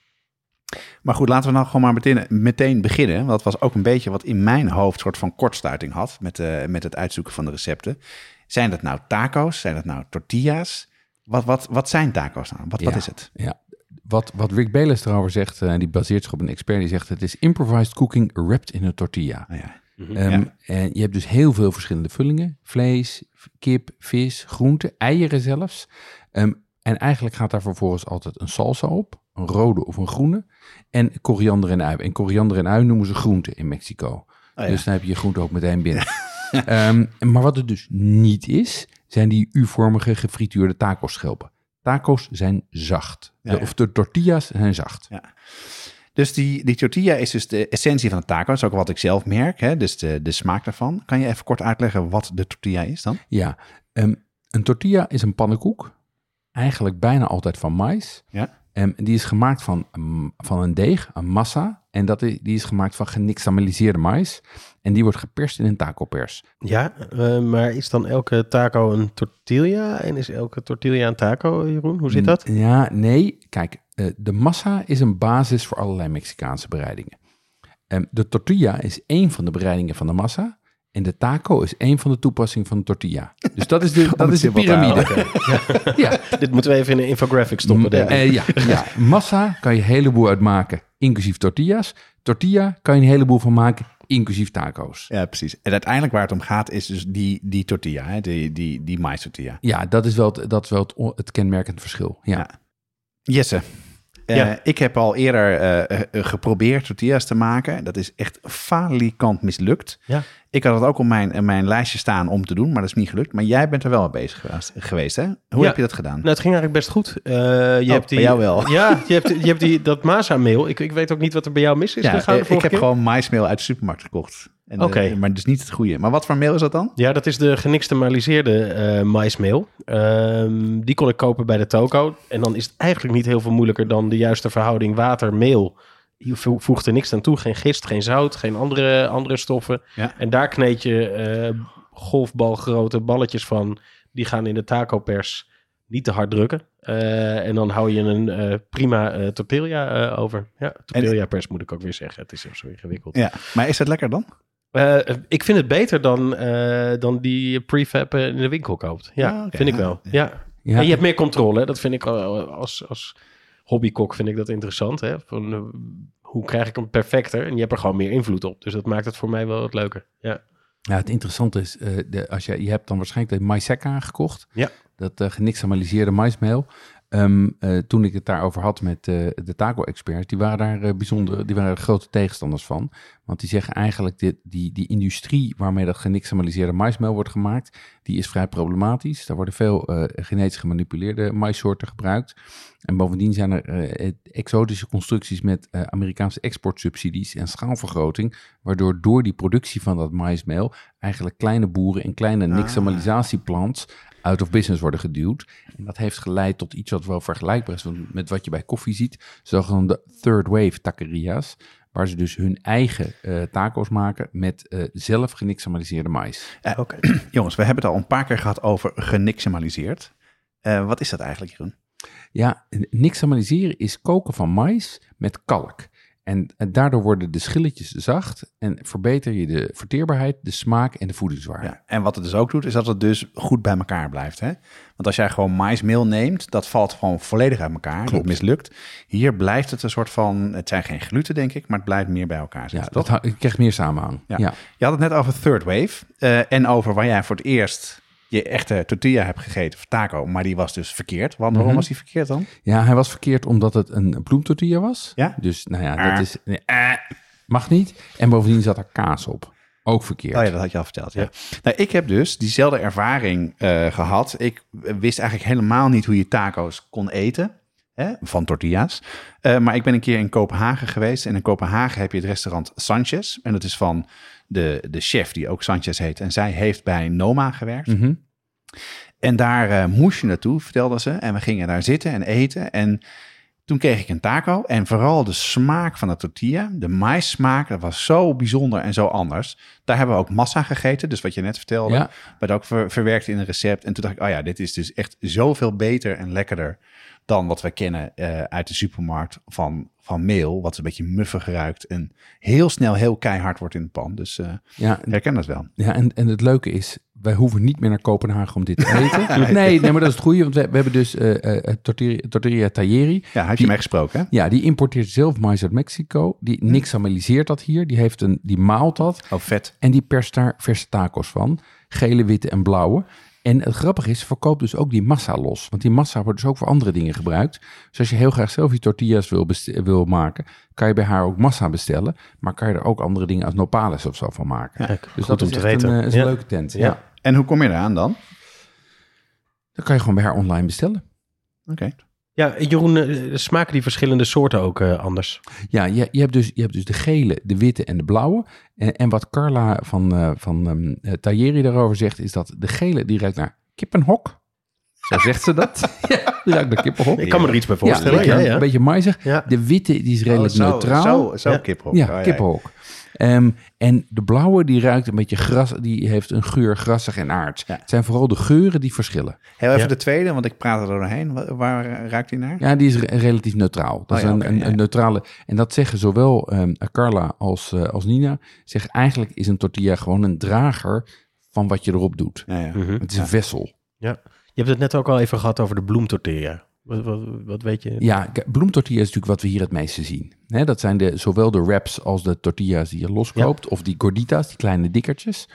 Maar goed, laten we nou gewoon maar meteen, meteen beginnen. Want dat was ook een beetje wat in mijn hoofd soort van kortsluiting had met, uh, met het uitzoeken van de recepten. Zijn dat nou taco's? Zijn dat nou tortilla's? Wat, wat, wat zijn taco's nou? Wat, ja, wat is het? Ja. Wat, wat Rick Bayless erover zegt, en uh, die baseert zich op een expert, die zegt het is improvised cooking wrapped in a tortilla. Oh, ja. Mm-hmm, um, ja. En je hebt dus heel veel verschillende vullingen. Vlees, kip, vis, groenten, eieren zelfs. Um, en eigenlijk gaat daar vervolgens altijd een salsa op. Een rode of een groene. En koriander en ui. En koriander en ui noemen ze groenten in Mexico. Oh, ja. Dus dan heb je je groente ook meteen binnen. um, maar wat het dus niet is, zijn die U-vormige gefrituurde tacoschelpen. Taco's zijn zacht. Ja, ja. De, of de tortillas zijn zacht. Ja. Dus die, die tortilla is dus de essentie van de taco. Dat is ook wat ik zelf merk, hè? Dus de, de smaak daarvan. Kan je even kort uitleggen wat de tortilla is dan? Ja, um, een tortilla is een pannenkoek. Eigenlijk bijna altijd van maïs. Ja. Um, die is gemaakt van, um, van een deeg, een massa. En dat is, die is gemaakt van genixtamaliseerde maïs. En die wordt geperst in een tacopers. Ja, uh, maar is dan elke taco een tortilla? En is elke tortilla een taco, Jeroen? Hoe zit dat? Ja, nee, kijk. Uh, de massa is een basis voor allerlei Mexicaanse bereidingen. Um, de tortilla is één van de bereidingen van de massa. En de taco is één van de toepassingen van de tortilla. Dus dat is de, dat is de piramide. Okay. Ja. Ja. Dit moeten we even in een infographic stoppen. Denk ik. Uh, ja, ja, massa kan je een heleboel uitmaken, inclusief tortillas. Tortilla kan je een heleboel van maken, inclusief taco's. Ja, precies. En uiteindelijk waar het om gaat is dus die, die tortilla, hè? Die, die, die maïs tortilla. Ja, dat is wel het, dat is wel het, het kenmerkend verschil. Ja. Ja. Jesse, uh, ja. ik heb al eerder uh, geprobeerd tortillas te maken. Dat is echt falikant mislukt. Ja. Ik had het ook op mijn, mijn lijstje staan om te doen, maar dat is niet gelukt. Maar jij bent er wel mee bezig geweest, geweest hè? Hoe ja, heb je dat gedaan? Nou, het ging eigenlijk best goed. Uh, je oh, hebt die, bij jou wel. Ja, je hebt, je hebt die, dat Masa-meel. Ik, ik weet ook niet wat er bij jou mis is. Ja, gegaan ik heb keer. gewoon maismeel uit de supermarkt gekocht. Oké. Okay. Maar dus niet het goede. Maar wat voor meel is dat dan? Ja, dat is de genixtamaliseerde uh, maismeel. Uh, die kon ik kopen bij de toko. En dan is het eigenlijk niet heel veel moeilijker dan de juiste verhouding water-meel. Je voegt er niks aan toe. Geen gist, geen zout, geen andere, andere stoffen. Ja. En daar kneed je uh, golfbalgrote balletjes van. Die gaan in de tacopers niet te hard drukken. Uh, en dan hou je een uh, prima uh, tortilla uh, over. Ja, tortilla pers moet ik ook weer zeggen. Het is zo ingewikkeld. Ja, maar is dat lekker dan? Uh, ik vind het beter dan, uh, dan die prefab in de winkel koopt. Ja, ja okay, vind ik wel. Ja. Ja. Ja. En je hebt meer controle. Hè? Dat vind ik als... als hobbykok vind ik dat interessant. Hè? Van, uh, hoe krijg ik hem perfecter? En je hebt er gewoon meer invloed op. Dus dat maakt het voor mij wel wat leuker. Ja, ja het interessante is, uh, de, als je, je hebt dan waarschijnlijk de Maïseka gekocht. Ja. Dat uh, genixtamaliseerde maismeel. Um, uh, toen ik het daarover had met uh, de taco-experts, die waren daar uh, bijzonder, die waren er grote tegenstanders van. Want die zeggen eigenlijk, dit, die, die industrie waarmee dat genixtamaliseerde maismeel wordt gemaakt, die is vrij problematisch. Daar worden veel uh, genetisch gemanipuleerde maïssoorten gebruikt. En bovendien zijn er uh, exotische constructies met uh, Amerikaanse exportsubsidies en schaalvergroting, waardoor door die productie van dat maismeel eigenlijk kleine boeren en kleine nixtamalisatieplants out of business worden geduwd. En dat heeft geleid tot iets wat wel vergelijkbaar is met wat je bij koffie ziet, zogenaamde third wave taquerias, waar ze dus hun eigen uh, taco's maken met uh, zelf genixtamaliseerde mais. Uh, okay. Jongens, we hebben het al een paar keer gehad over genixtamaliseerd. Uh, wat is dat eigenlijk, Jeroen? Ja, nixtamaliseren is koken van mais met kalk. En, en daardoor worden de schilletjes zacht en verbeter je de verteerbaarheid, de smaak en de voedingswaarde. Ja, en wat het dus ook doet, is dat het dus goed bij elkaar blijft. Hè? Want als jij gewoon maismeel neemt, dat valt gewoon volledig uit elkaar. Klopt. Dat mislukt. Hier blijft het een soort van, het zijn geen gluten denk ik, maar het blijft meer bij elkaar zitten. Ja, dat ik krijg meer samenhang. Ja. Ja. Je had het net over third wave uh, en over waar jij voor het eerst je echte tortilla hebt gegeten of taco, maar die was dus verkeerd. Want waarom was die verkeerd dan? Ja, hij was verkeerd omdat het een bloemtortilla was. Ja? Dus nou ja, dat is nee, mag niet. En bovendien zat er kaas op. Ook verkeerd. Oh ja, dat had je al verteld. Ja. Ja. Nou, ik heb dus diezelfde ervaring uh, gehad. Ik wist eigenlijk helemaal niet hoe je taco's kon eten. Hè, van tortillas. Uh, maar ik ben een keer in Kopenhagen geweest. En in Kopenhagen heb je het restaurant Sanchez. En dat is van de, de chef die ook Sanchez heet. En zij heeft bij Noma gewerkt. Mm-hmm. En daar uh, moest je naartoe, vertelde ze. En we gingen daar zitten en eten. En toen kreeg ik een taco. En vooral de smaak van de tortilla, de maïssmaak, dat was zo bijzonder en zo anders. Daar hebben we ook massa gegeten. Dus wat je net vertelde, ja, werd ook ver, verwerkt in een recept. En toen dacht ik, oh ja, dit is dus echt zoveel beter en lekkerder dan wat we kennen uh, uit de supermarkt van, van meel, wat een beetje muffig ruikt en heel snel heel keihard wordt in de pan. Dus uh, ja, herken dat wel. Ja, en, en het leuke is, wij hoeven niet meer naar Kopenhagen om dit te eten. nee, nee, maar dat is het goede, want we, we hebben dus uh, uh, tortilla, tortilla Tayeri. Ja, heb je mij gesproken, hè? Ja, die importeert zelf mais uit Mexico. Die hm. nixtamaliseert dat hier. Die, heeft een, die maalt dat. Oh, vet. En die perst daar verse tacos van. Gele, witte en blauwe. En het grappige is, verkoopt dus ook die massa los. Want die massa wordt dus ook voor andere dingen gebruikt. Dus als je heel graag zelf je tortillas wil, best- wil maken, kan je bij haar ook massa bestellen. Maar kan je er ook andere dingen als nopales of zo van maken. Ja, dus dat is te echt een, een ja. leuke tent. Ja. Ja. En hoe kom je eraan dan? Dan kan je gewoon bij haar online bestellen. Oké. Okay. Ja, Jeroen, smaken die verschillende soorten ook uh, anders? Ja, je, je, hebt dus, je hebt dus de gele, de witte en de blauwe. En, en wat Carla van, uh, van um, uh, Tayeri daarover zegt, is dat de gele die ruikt naar kippenhok. Zo zegt ze dat. Ja, die ruikt naar kippenhok. Ik kan me er iets bij voorstellen. Ja, ja, ja. Een beetje maïzig. Ja. De witte die is redelijk oh, zo, neutraal. Zo, zo ja. kippenhok. Ja, oh, ja, kippenhok. Um, en de blauwe die ruikt een beetje gras, die heeft een geur grassig en aards. Ja. Het zijn vooral de geuren die verschillen. Heel even ja. de tweede, want ik praat er doorheen. Waar, waar ruikt die naar? Ja, die is re- relatief neutraal. Dat oh, is ja, een, okay, een, ja. een neutrale. En dat zeggen zowel um, Carla als, uh, als Nina. Zeg, eigenlijk is een tortilla gewoon een drager van wat je erop doet. Ja, ja. Mm-hmm. Het is ja. een vessel. Ja. Je hebt het net ook al even gehad over de bloemtortilla. Wat, wat, wat weet je? Ja, bloemtortilla is natuurlijk wat we hier het meeste zien. He, dat zijn de, zowel de wraps als de tortillas die je loskoopt. Ja. Of die gorditas, die kleine dikkertjes.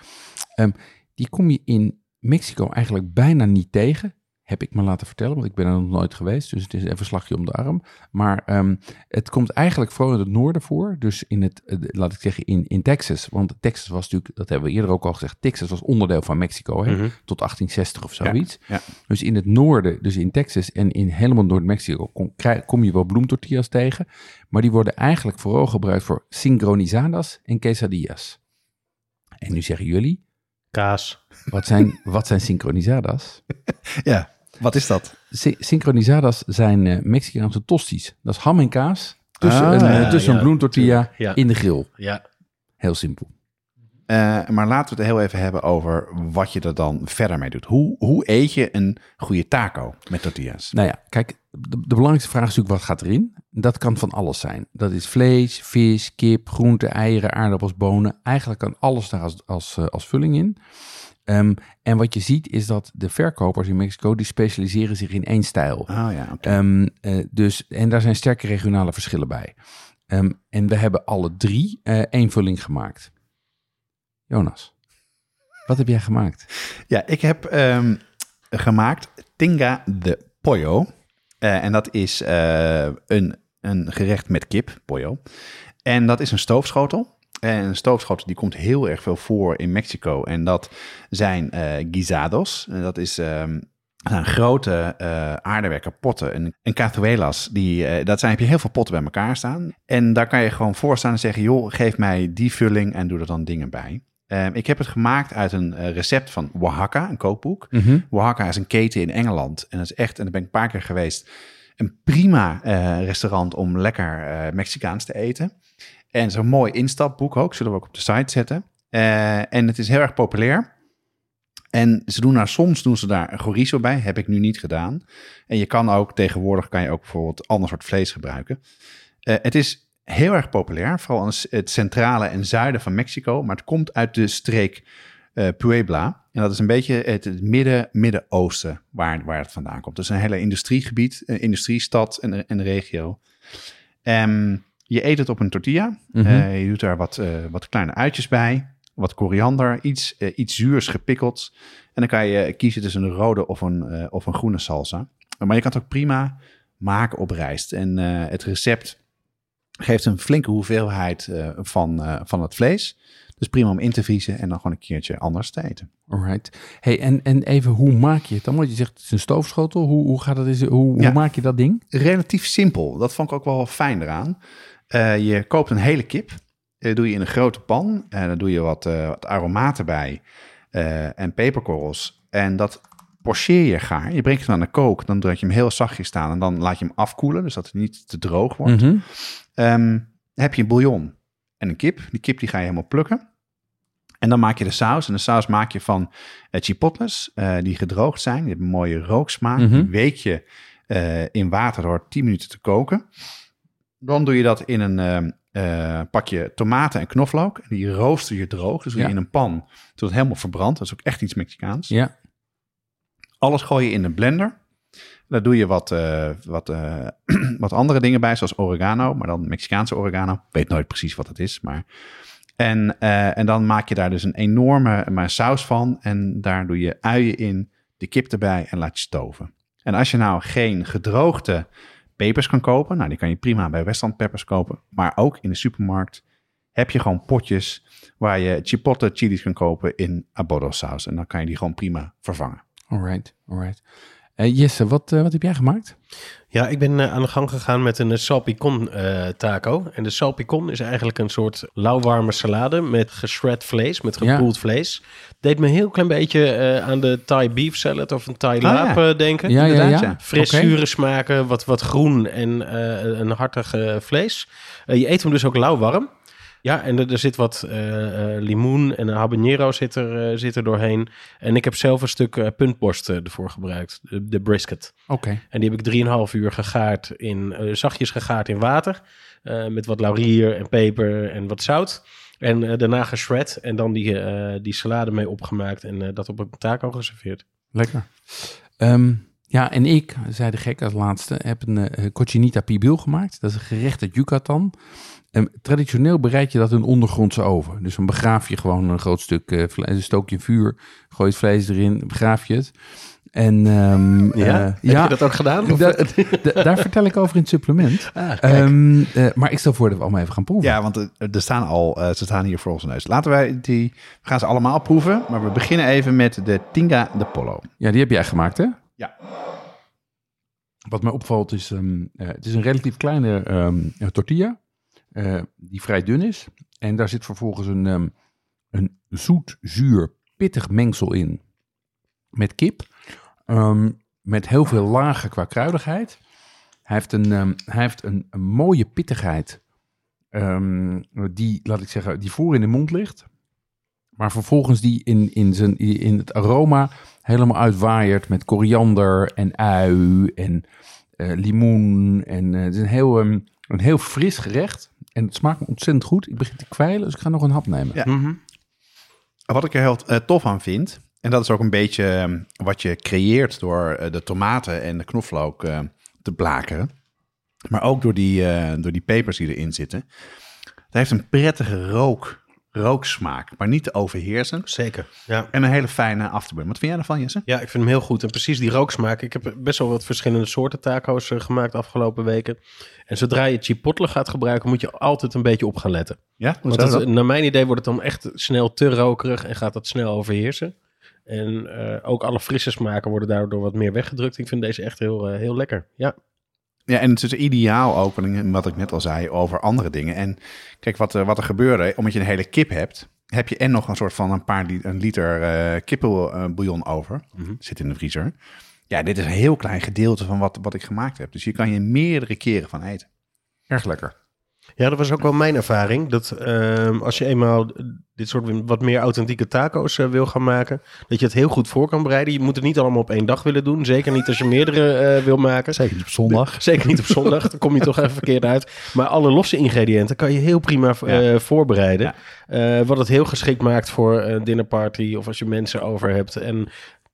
Um, die kom je in Mexico eigenlijk bijna niet tegen. heb ik me laten vertellen, want ik ben er nog nooit geweest, dus het is even een slagje om de arm. Maar um, het komt eigenlijk vooral in het noorden voor, dus in het, uh, laat ik zeggen, in, in Texas. Want Texas was natuurlijk, dat hebben we eerder ook al gezegd, Texas was onderdeel van Mexico, hè, mm-hmm. tot achttien zestig of zoiets. Ja, ja. Dus in het noorden, dus in Texas en in helemaal Noord-Mexico, kom, kom je wel bloemtortillas tegen, maar die worden eigenlijk vooral gebruikt voor sincronizadas en quesadillas. En nu zeggen jullie... Kaas. Wat zijn, wat zijn synchronizadas? Ja, wat is dat? Sy- synchronizadas zijn uh, Mexicaanse tosties. Dat is ham en kaas tussen ah, een, uh, tussen ja, een bloemtortilla ja. in de grill. Ja. Heel simpel. Uh, maar laten we het heel even hebben over wat je er dan verder mee doet. Hoe, hoe eet je een goede taco met tortillas? Nou ja, kijk, de, de belangrijkste vraag is natuurlijk wat gaat erin? Dat kan van alles zijn. Dat is vlees, vis, kip, groenten, eieren, aardappels, bonen. Eigenlijk kan alles daar als, als, als vulling in. Um, en wat je ziet is dat de verkopers in Mexico... die specialiseren zich in één stijl. Oh ja, okay. um, uh, dus, en daar zijn sterke regionale verschillen bij. Um, en we hebben alle drie uh, één vulling gemaakt. Jonas, wat heb jij gemaakt? Ja, ik heb um, gemaakt Tinga de Pollo. Uh, en dat is uh, een, een gerecht met kip, pollo. En dat is een stoofschotel. En een stoofschotel die komt heel erg veel voor in Mexico. En dat zijn uh, guisados. En dat is... Um, Dat zijn grote uh, aardewerken potten en, en cazuelas. Die, uh, dat zijn, heb je heel veel potten bij elkaar staan. En daar kan je gewoon voor staan en zeggen... joh, geef mij die vulling en doe er dan dingen bij. Uh, ik heb het gemaakt uit een uh, recept van Oaxaca, een kookboek. Mm-hmm. Oaxaca is een keten in Engeland. En dat is echt, en daar ben ik een paar keer geweest... een prima uh, restaurant om lekker uh, Mexicaans te eten. En zo'n mooi instapboek ook. Zullen we ook op de site zetten. Uh, en het is heel erg populair. En ze doen daar, soms doen ze daar chorizo bij, heb ik nu niet gedaan. En je kan ook, tegenwoordig kan je ook bijvoorbeeld ander soort vlees gebruiken. Uh, het is heel erg populair, vooral in het centrale en zuiden van Mexico. Maar het komt uit de streek uh, Puebla. En dat is een beetje het, het midden, Midden-Oosten waar, waar het vandaan komt. Dus een hele industriegebied, een industriestad en, en regio. Um, je eet het op een tortilla. Mm-hmm. Uh, je doet daar wat, uh, wat kleine uitjes bij. Wat koriander, iets, uh, iets zuurs gepikkeld. En dan kan je kiezen tussen een rode of een, uh, of een groene salsa. Maar je kan het ook prima maken op rijst. En uh, het recept geeft een flinke hoeveelheid uh, van, uh, van het vlees. Dus prima om in te vriezen en dan gewoon een keertje anders te eten. Alright. Hey, en, en even, hoe maak je het dan? Want je zegt, het is een stoofschotel. Hoe, hoe, gaat het, hoe, ja, hoe maak je dat ding? Relatief simpel. Dat vond ik ook wel fijn eraan. Uh, je koopt een hele kip. Dat doe je in een grote pan en dan doe je wat, uh, wat aromaten bij uh, en peperkorrels. En dat pocheer je gaar. Je brengt het aan de kook, dan laat je hem heel zachtjes staan en dan laat je hem afkoelen, dus dat het niet te droog wordt. Mm-hmm. Um, heb je een bouillon en een kip. Die kip die ga je helemaal plukken. En dan maak je de saus. En de saus maak je van uh, chipotles uh, die gedroogd zijn. Die hebben een mooie rooksmaak. Mm-hmm. Die week je uh, in water door tien minuten te koken. Dan doe je dat in een... Uh, Uh, pak je tomaten en knoflook en die rooster je droog, dus ja. in een pan tot het helemaal verbrandt. Dat is ook echt iets Mexicaans. Ja. Alles gooi je in een blender. Daar doe je wat, uh, wat, uh, wat andere dingen bij, zoals oregano, maar dan Mexicaanse oregano. Ik weet nooit precies wat het is, maar en, uh, en dan maak je daar dus een enorme maar saus van en daar doe je uien in, de kip erbij en laat je stoven. En als je nou geen gedroogde pepers kan kopen. Nou, die kan je prima bij Westland Peppers kopen. Maar ook in de supermarkt heb je gewoon potjes waar je chipotle chilies kan kopen in adobo saus. En dan kan je die gewoon prima vervangen. Alright, alright. Uh, Jesse, wat, uh, wat heb jij gemaakt? Ja, ik ben uh, aan de gang gegaan met een salpicon uh, taco. En de salpicon is eigenlijk een soort lauwwarme salade met geshred vlees, met gepoeld ja. vlees. Deed me een heel klein beetje uh, aan de Thai beef salad of een Thai ah, lap ja. denken. Ja, ja, ja. Fris, okay. zure smaken, wat, wat groen en uh, een hartig uh, vlees. Uh, je eet hem dus ook lauwwarm. Ja, en er, er zit wat uh, limoen en een habanero zit er, uh, zit er doorheen. En ik heb zelf een stuk uh, puntborst uh, ervoor gebruikt, de, de brisket. Oké. Okay. En die heb ik drieënhalf uur gegaard in, uh, zachtjes gegaard in water. Uh, met wat laurier en peper en wat zout. En uh, daarna geshred en dan die, uh, die salade mee opgemaakt en uh, dat op een taco geserveerd. Lekker. Um... Ja, en ik, zei de gek als laatste, heb een uh, Cochinita Pibil gemaakt. Dat is een gerecht uit Yucatan. Um, traditioneel bereid je dat in een ondergrondse oven. Dus dan begraaf je gewoon een groot stuk uh, vlees, stook je vuur, gooi het vlees erin, begraaf je het. En, um, ja? Uh, Heb ja, je dat ook gedaan? Of? Da, da, daar vertel ik over in het supplement. Ah, um, uh, maar ik stel voor dat we allemaal even gaan proeven. Ja, want er, er staan al, uh, ze staan hier voor onze neus. Laten wij die, we gaan ze allemaal proeven. Maar we beginnen even met de Tinga de Pollo. Ja, die heb jij gemaakt, hè? Ja. Wat mij opvalt is, um, uh, het is een relatief kleine um, tortilla. Uh, die vrij dun is. En daar zit vervolgens een, um, een zoet, zuur, pittig mengsel in. Met kip. Um, met heel veel lagen qua kruidigheid. Hij heeft een, um, hij heeft een, een mooie pittigheid. Um, die, laat ik zeggen, die voor in de mond ligt. Maar vervolgens die in, in, zijn, in het aroma helemaal uitwaaiert. Met koriander en ui en uh, limoen. En, uh, het is een heel, um, een heel fris gerecht. En het smaakt me ontzettend goed. Ik begin te kwijlen, dus ik ga nog een hap nemen. Ja. Mm-hmm. Wat ik er heel uh, tof aan vind... En dat is ook een beetje wat je creëert door de tomaten en de knoflook te blakeren. Maar ook door die, door die pepers die erin zitten. Het heeft een prettige rook, rooksmaak, maar niet te overheersen. Zeker, ja. En een hele fijne afterburn. Wat vind jij ervan, Jesse? Ja, ik vind hem heel goed. En precies die rooksmaak. Ik heb best wel wat verschillende soorten taco's gemaakt de afgelopen weken. En zodra je chipotle gaat gebruiken, moet je altijd een beetje op gaan letten. Ja? Want dat, dat? Naar mijn idee wordt het dan echt snel te rokerig en gaat dat snel overheersen. En uh, ook alle frisse smaken worden daardoor wat meer weggedrukt. Ik vind deze echt heel, uh, heel lekker, ja. Ja, en het is ideaal ook, wat ik net al zei, over andere dingen. En kijk, wat, uh, wat er gebeurde, omdat je een hele kip hebt... heb je en nog een soort van een paar li- een liter uh, kippenbouillon over. Mm-hmm. Zit in de vriezer. Ja, dit is een heel klein gedeelte van wat, wat ik gemaakt heb. Dus hier kan je meerdere keren van eten. Erg lekker. Ja, dat was ook wel mijn ervaring. Dat uh, als je eenmaal dit soort wat meer authentieke taco's uh, wil gaan maken... dat je het heel goed voor kan bereiden. Je moet het niet allemaal op één dag willen doen. Zeker niet als je meerdere uh, wil maken. Zeker niet op zondag. Zeker niet op zondag. Dan kom je toch even verkeerd uit. Maar alle losse ingrediënten kan je heel prima uh, ja. voorbereiden. Ja. Uh, wat het heel geschikt maakt voor een dinnerparty... of als je mensen over hebt... en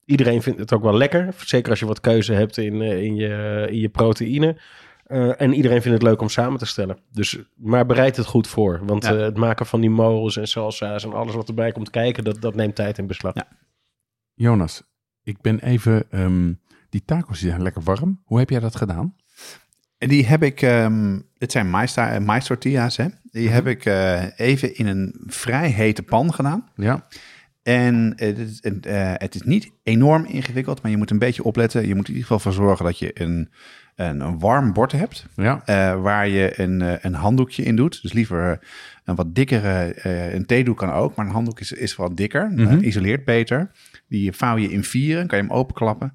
iedereen vindt het ook wel lekker. Zeker als je wat keuze hebt in, in, je, in je proteïne... Uh, en iedereen vindt het leuk om samen te stellen. Dus, maar bereid het goed voor. Want ja. uh, het maken van die moles en salsa's... en alles wat erbij komt kijken, dat, dat neemt tijd in beslag. Ja. Jonas, ik ben even... Um, die tacos die zijn lekker warm. Hoe heb jij dat gedaan? Die heb ik... Um, het zijn maïsta, mais tortillas, hè? Die mm-hmm. heb ik uh, even in een vrij hete pan gedaan. Ja. En het is, uh, het is niet enorm ingewikkeld... maar je moet een beetje opletten. Je moet in ieder geval voor zorgen dat je een... Een, een warm bord hebt, ja. uh, waar je een, een handdoekje in doet. Dus liever een wat dikkere, uh, een theedoek kan ook, maar een handdoek is, is wat dikker. Mm-hmm. Uh, isoleert beter. Die vouw je in vieren, kan je hem openklappen.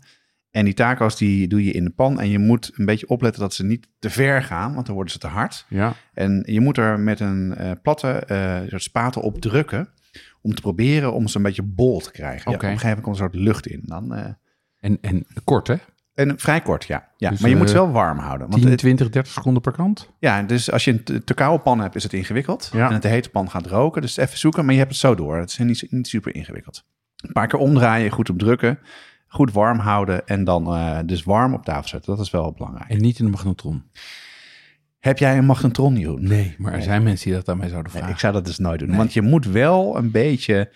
En die taco's die doe je in de pan. En je moet een beetje opletten dat ze niet te ver gaan, want dan worden ze te hard. Ja. En je moet er met een uh, platte uh, soort spatel op drukken, om te proberen om ze een beetje bol te krijgen. Okay. Ja, op een gegeven moment komt er een soort lucht in. Dan, uh... en, en kort, hè? En vrij kort, ja. ja. Dus, maar je uh, moet het wel warm houden. Want tien, twintig, dertig seconden per kant? Ja, dus als je een te koude pan hebt, is het ingewikkeld. Ja. En het de hete pan gaat roken, dus even zoeken. Maar je hebt het zo door. Het is niet, niet super ingewikkeld. Een paar keer omdraaien, goed op drukken. Goed warm houden en dan uh, dus warm op tafel zetten. Dat is wel belangrijk. En niet in de magnetron. Heb jij een magnetron, Jeroen? Nee, maar er nee. zijn mensen die dat aan mij zouden vragen. Nee, ik zou dat dus nooit doen. Nee. Want je moet wel een beetje...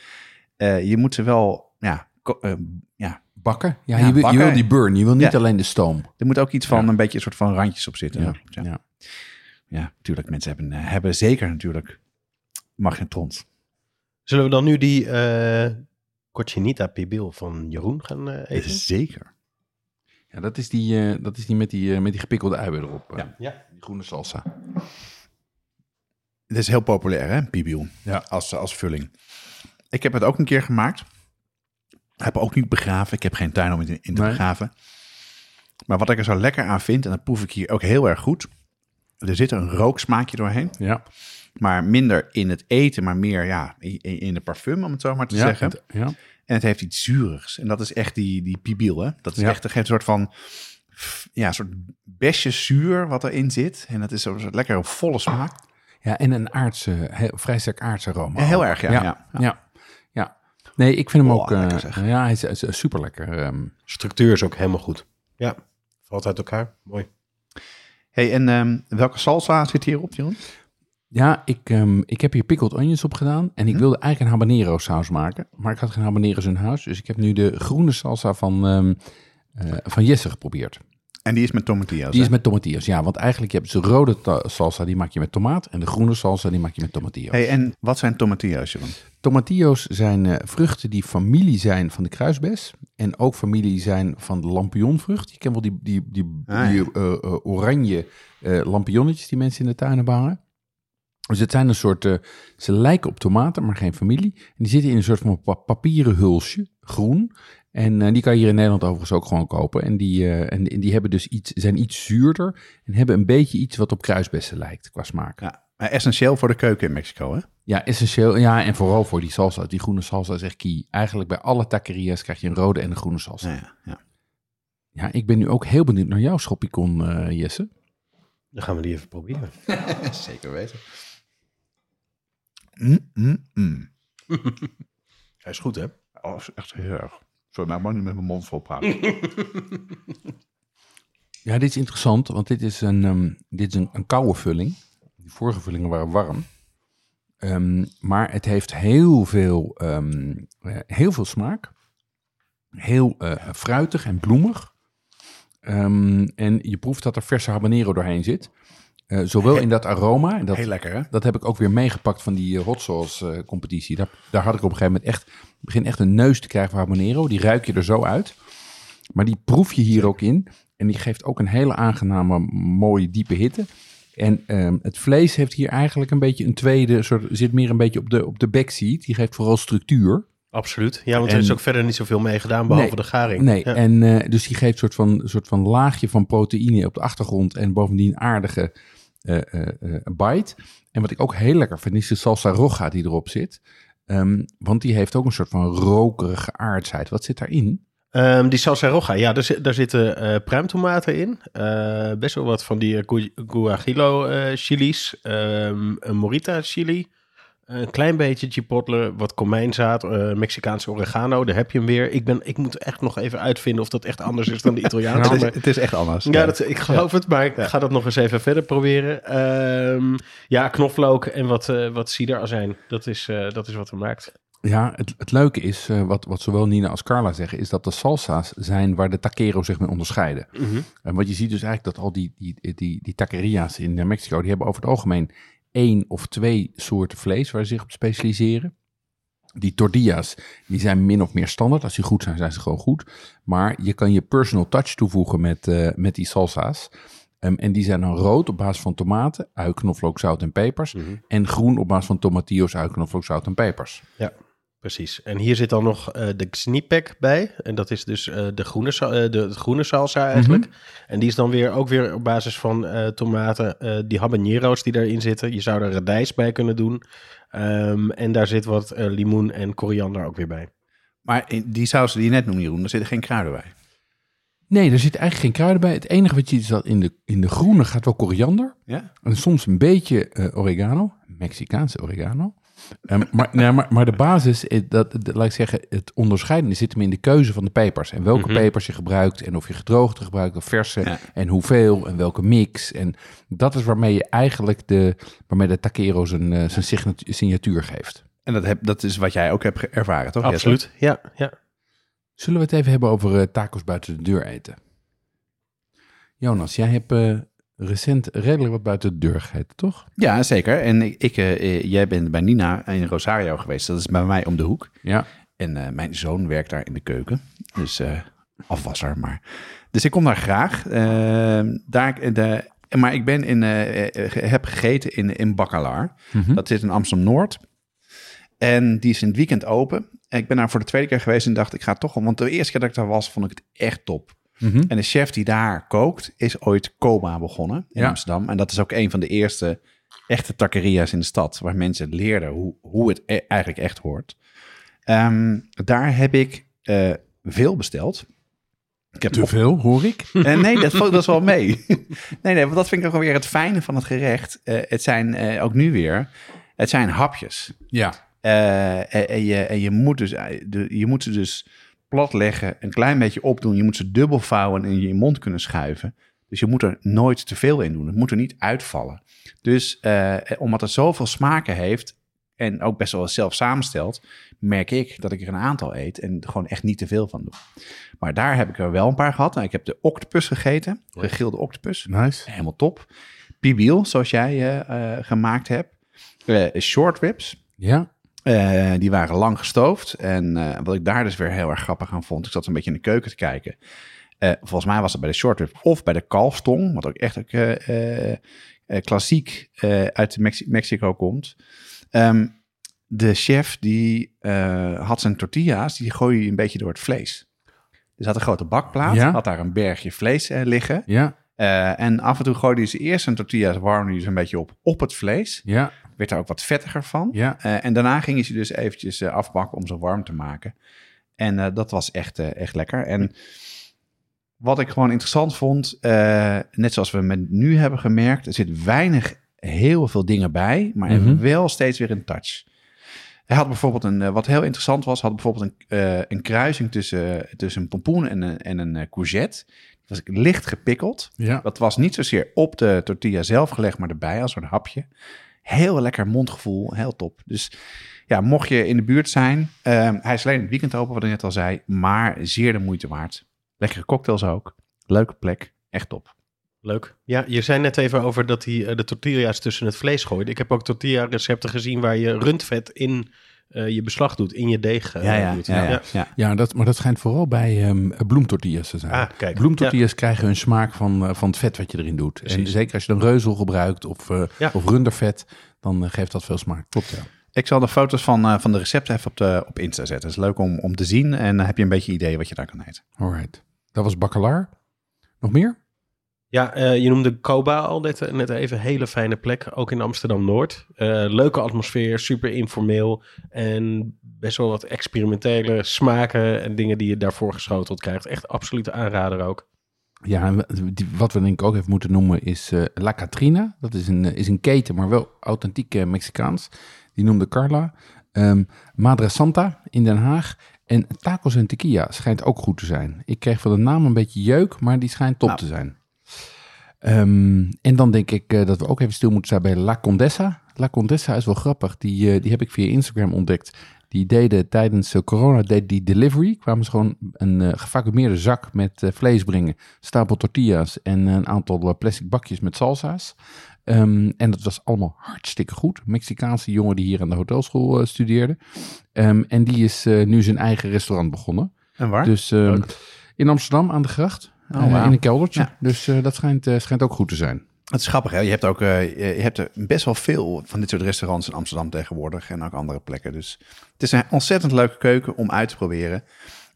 Uh, je moet ze wel... Ja, ko- uh, ja Bakken? Ja, ja je, bakken. Je wil die burn. Je wil niet ja. alleen de stoom. Er moet ook iets van ja. een beetje een soort van randjes op zitten. Ja, ja. ja. ja natuurlijk. Mensen hebben, hebben zeker natuurlijk magnetrons. Zullen we dan nu die uh, Cochinita Pibil van Jeroen gaan uh, eten? Zeker. Ja, dat is die, uh, dat is die met die, uh, met die gepikkelde uien erop. Uh, ja. ja, die groene salsa. Het is heel populair, hè, Pibil. Ja. Als, als vulling. Ik heb het ook een keer gemaakt. Ik heb ook niet begraven. Ik heb geen tuin om in te nee. begraven. Maar wat ik er zo lekker aan vind... en dat proef ik hier ook heel erg goed... er zit een rooksmaakje doorheen. Ja. Maar minder in het eten... maar meer ja, in de parfum, om het zo maar te ja, zeggen. Het, ja. En het heeft iets zuurigs. En dat is echt die, die pibil. Hè? Dat is ja. echt dat geeft een soort van... ja, een soort besjeszuur wat erin zit. En dat is een soort lekkere volle smaak. Ja, en een aardse, heel, vrij sterk aardse aroma. Ja, heel erg, ja. ja. ja. ja. ja. Nee, ik vind hem oh, ook... Uh, ja, hij is, is, is super lekker. Um. Structuur is ook helemaal goed. Ja, valt uit elkaar. Mooi. Hey, en um, welke salsa zit hierop, Jeroen? Ja, ik, um, ik heb hier pickled onions op gedaan. En ik hm? wilde eigenlijk een habanero saus maken. Maar ik had geen habanero's in huis. Dus ik heb nu de groene salsa van, um, uh, van Jesse geprobeerd. En die is met tomatillos? Die hè? is met tomatillos, ja. Want eigenlijk heb je de rode ta- salsa, die maak je met tomaat. En de groene salsa, die maak je met tomatillos. Hey, en wat zijn tomatillos, Jeroen? Tomatillos zijn uh, vruchten die familie zijn van de kruisbes. En ook familie zijn van de lampionvrucht. Je kent wel die, die, die, ah, die uh, uh, oranje uh, lampionnetjes die mensen in de tuinen bouwen. Dus het zijn een soort, uh, ze lijken op tomaten, maar geen familie. En die zitten in een soort van papieren hulsje, groen. En uh, die kan je hier in Nederland overigens ook gewoon kopen. En die, uh, en, en die hebben dus iets, zijn iets zuurder en hebben een beetje iets wat op kruisbessen lijkt qua smaak. Ja, essentieel voor de keuken in Mexico, hè? Ja, essentieel. Ja, en vooral voor die salsa. Die groene salsa is echt key. Eigenlijk bij alle taquerias krijg je een rode en een groene salsa. Ja, ja. Ja, ik ben nu ook heel benieuwd naar jouw Schoppicon, uh, Jesse. Dan gaan we die even proberen. Zeker weten. Mm, mm, mm. Hij is goed, hè? Oh, is echt heel erg. Sorry, maar ik mag niet met mijn mond vol praten. Ja, dit is interessant, want dit is een, um, dit is een, een koude vulling. Die vorige vullingen waren warm. Um, maar het heeft heel veel, um, uh, heel veel smaak. Heel uh, fruitig en bloemig. Um, en je proeft dat er verse habanero doorheen zit. Uh, zowel heel, in dat aroma. Dat, heel lekker, hè? Dat heb ik ook weer meegepakt van die hot sauce uh, competitie. Daar, daar had ik op een gegeven moment echt... begin echt een neus te krijgen van habanero. Die ruik je er zo uit. Maar die proef je hier ook in. En die geeft ook een hele aangename, mooie, diepe hitte. En um, het vlees heeft hier eigenlijk een beetje een tweede... soort, zit meer een beetje op de, op de backseat. Die geeft vooral structuur. Absoluut. Ja, want en, er is ook verder niet zoveel mee gedaan, behalve nee, de garing. Nee, ja. en uh, dus die geeft een soort van, soort van laagje van proteïne op de achtergrond... en bovendien aardige uh, uh, uh, bite. En wat ik ook heel lekker vind, is de salsa roja die erop zit... Um, want die heeft ook een soort van rokerige aardsheid. Wat zit daarin? Um, die salsa roja, ja, daar, zit, daar zitten uh, pruimtomaten in. Uh, best wel wat van die uh, guajillo uh, chilies. Um, een morita chili. Een klein beetje chipotle, wat komijnzaad, uh, Mexicaanse oregano, daar heb je hem weer. Ik, ben, ik moet echt nog even uitvinden of dat echt anders is dan de Italiaanse. Nou, het, is, het is echt anders. Ja, ja. Dat, ik geloof ja. het, maar ik ja. ga dat nog eens even verder proberen. Um, ja, knoflook en wat, uh, wat ciderazijn, dat is, uh, dat is wat er maakt. Ja, het, het leuke is, uh, wat, wat zowel Nina als Carla zeggen, is dat de salsa's zijn waar de taquero's zich mee onderscheiden. Mm-hmm. En wat je ziet dus eigenlijk, dat al die, die, die, die, die taqueria's in Mexico, die hebben over het algemeen... één of twee soorten vlees waar ze zich op specialiseren. Die tortillas, die zijn min of meer standaard. Als die goed zijn, zijn ze gewoon goed. Maar je kan je personal touch toevoegen met, uh, met die salsa's. Um, en die zijn dan rood op basis van tomaten, ui, knoflook, zout en pepers. Mm-hmm. En groen op basis van tomatillos, ui, knoflook, zout en pepers. Ja, precies. En hier zit dan nog uh, de xnipec bij. En dat is dus uh, de, groene, uh, de, de groene salsa eigenlijk. Mm-hmm. En die is dan weer ook weer op basis van uh, tomaten. Uh, die habanero's die daarin zitten. Je zou er radijs bij kunnen doen. Um, en daar zit wat uh, limoen en koriander ook weer bij. Maar in die saus die je net noemde, Jeroen, daar zitten geen kruiden bij? Nee, er zit eigenlijk geen kruiden bij. Het enige wat je ziet is dat in de, in de groene gaat wel koriander. Ja? En soms een beetje uh, oregano. Mexicaanse oregano. Um, maar, nee, maar, maar de basis, dat, dat, laat ik zeggen, het onderscheidende zit hem in de keuze van de pepers. En welke mm-hmm. pepers je gebruikt en of je gedroogde gebruikt of verse ja. en hoeveel en welke mix. En dat is waarmee je eigenlijk de, waarmee de taquero zijn, uh, zijn signatu- signatuur geeft. En dat, heb, dat is wat jij ook hebt ervaren, toch? Absoluut, ja, ja. Zullen we het even hebben over uh, tacos buiten de deur eten? Jonas, jij hebt... Uh, recent redelijk wat buiten de deur gegeten, toch? Ja, zeker. En ik, ik, uh, jij bent bij Nina in Rosario geweest. Dat is bij mij om de hoek. Ja. En uh, mijn zoon werkt daar in de keuken. Dus uh, afwasser, maar... Dus ik kom daar graag. Uh, daar, de, maar ik ben in, uh, heb gegeten in, in Bacalar. Mm-hmm. Dat zit in Amsterdam-Noord. En die is in het weekend open. En ik ben daar voor de tweede keer geweest en dacht, ik ga toch... Want de eerste keer dat ik daar was, vond ik het echt top. Mm-hmm. En de chef die daar kookt, is ooit Coma begonnen in ja. Amsterdam. En dat is ook een van de eerste echte taqueria's in de stad... waar mensen leerden hoe, hoe het e- eigenlijk echt hoort. Um, daar heb ik uh, veel besteld. Ik heb Te op... veel, hoor ik? Uh, nee, dat valt dus wel mee. nee, nee, want dat vind ik ook weer het fijne van het gerecht. Uh, het zijn, uh, ook nu weer, het zijn hapjes. Ja. Uh, en, en, je, en je moet dus, je moet ze dus... plat leggen, een klein beetje opdoen. Je moet ze dubbel vouwen en in je mond kunnen schuiven. Dus je moet er nooit te veel in doen. Het moet er niet uitvallen. Dus uh, omdat het zoveel smaken heeft en ook best wel zelf samenstelt, merk ik dat ik er een aantal eet en er gewoon echt niet te veel van doe. Maar daar heb ik er wel een paar gehad. Nou, ik heb de octopus gegeten, gegrilde octopus. Nice. Helemaal top. Pibil, zoals jij uh, uh, gemaakt hebt. Uh, short ribs. Ja. Uh, die waren lang gestoofd. En uh, wat ik daar dus weer heel erg grappig aan vond, ik zat een beetje in de keuken te kijken. Uh, volgens mij was het bij de short rib of bij de kalfstong, wat ook echt ook, uh, uh, klassiek uh, uit Mexi- Mexico komt. Um, de chef die uh, had zijn tortillas, die gooide je een beetje door het vlees. Dus had een grote bakplaat, ja. Had daar een bergje vlees uh, liggen. Ja. Uh, en af en toe gooide hij ze eerst zijn tortillas, warmde hij ze een beetje op op het vlees. Ja. Werd daar ook wat vettiger van. Ja. Uh, en daarna gingen ze dus eventjes uh, afbakken om ze warm te maken. En uh, dat was echt, uh, echt lekker. En wat ik gewoon interessant vond, uh, net zoals we met nu hebben gemerkt, er zit weinig heel veel dingen bij, maar mm-hmm. wel steeds weer een touch. Hij had bijvoorbeeld een, wat heel interessant was, had bijvoorbeeld een, uh, een kruising tussen, tussen een pompoen en een, en een courgette. Dat was licht gepikkeld. Ja. Dat was niet zozeer op de tortilla zelf gelegd, maar erbij als een hapje. Heel lekker mondgevoel, heel top. Dus ja, mocht je in de buurt zijn, uh, hij is alleen het weekend open, wat ik net al zei, maar zeer de moeite waard. Lekkere cocktails ook. Leuke plek. Echt top. Leuk. Ja, je zei net even over dat hij uh, de tortilla's tussen het vlees gooit. Ik heb ook tortilla-recepten gezien waar je rundvet in uh, je beslag doet, in je deeg. Uh, ja, ja, doet. ja, ja, ja. ja. ja dat, maar dat schijnt vooral bij um, bloemtortillas te zijn. Ah, kijk. Bloemtortillas ja. krijgen hun smaak van, uh, van het vet wat je erin doet. Precies. En zeker als je dan reuzel gebruikt of, uh, ja. of rundervet, dan uh, geeft dat veel smaak. Klopt, ja. Ik zal de foto's van, uh, van de recepten even op, de, op Insta zetten. Het is leuk om, om te zien en dan heb je een beetje idee wat je daar kan eten. Alright. Dat was bacalar. Nog meer? Ja, uh, je noemde Coba al net, net even. Hele fijne plek, ook in Amsterdam-Noord. Uh, leuke atmosfeer, super informeel. En best wel wat experimentele smaken en dingen die je daarvoor geschoteld krijgt. Echt absoluut aanrader ook. Ja, wat we denk ik ook even moeten noemen is uh, La Catrina. Dat is een, is een keten, maar wel authentiek uh, Mexicaans. Die noemde Carla. Um, Madre Santa in Den Haag. En tacos en tequila schijnt ook goed te zijn. Ik kreeg van de naam een beetje jeuk, maar die schijnt top nou. te zijn. Um, en dan denk ik uh, dat we ook even stil moeten staan bij La Condesa. La Condesa is wel grappig. Die, uh, die heb ik via Instagram ontdekt. Die deden tijdens uh, corona deed die delivery. Kwamen ze gewoon een uh, gevacumeerde zak met uh, vlees brengen. Stapel tortillas en uh, een aantal uh, plastic bakjes met salsa's. Um, en dat was allemaal hartstikke goed. Mexicaanse jongen die hier aan de hotelschool uh, studeerde. Um, en die is uh, nu zijn eigen restaurant begonnen. En waar? Dus um, in Amsterdam aan de gracht. Oh, uh, wow. In een keldertje. Ja. Dus uh, dat schijnt, uh, schijnt ook goed te zijn. Het is grappig, hè? Je hebt ook uh, je hebt er best wel veel van dit soort restaurants in Amsterdam tegenwoordig. En ook andere plekken. Dus het is een ontzettend leuke keuken om uit te proberen.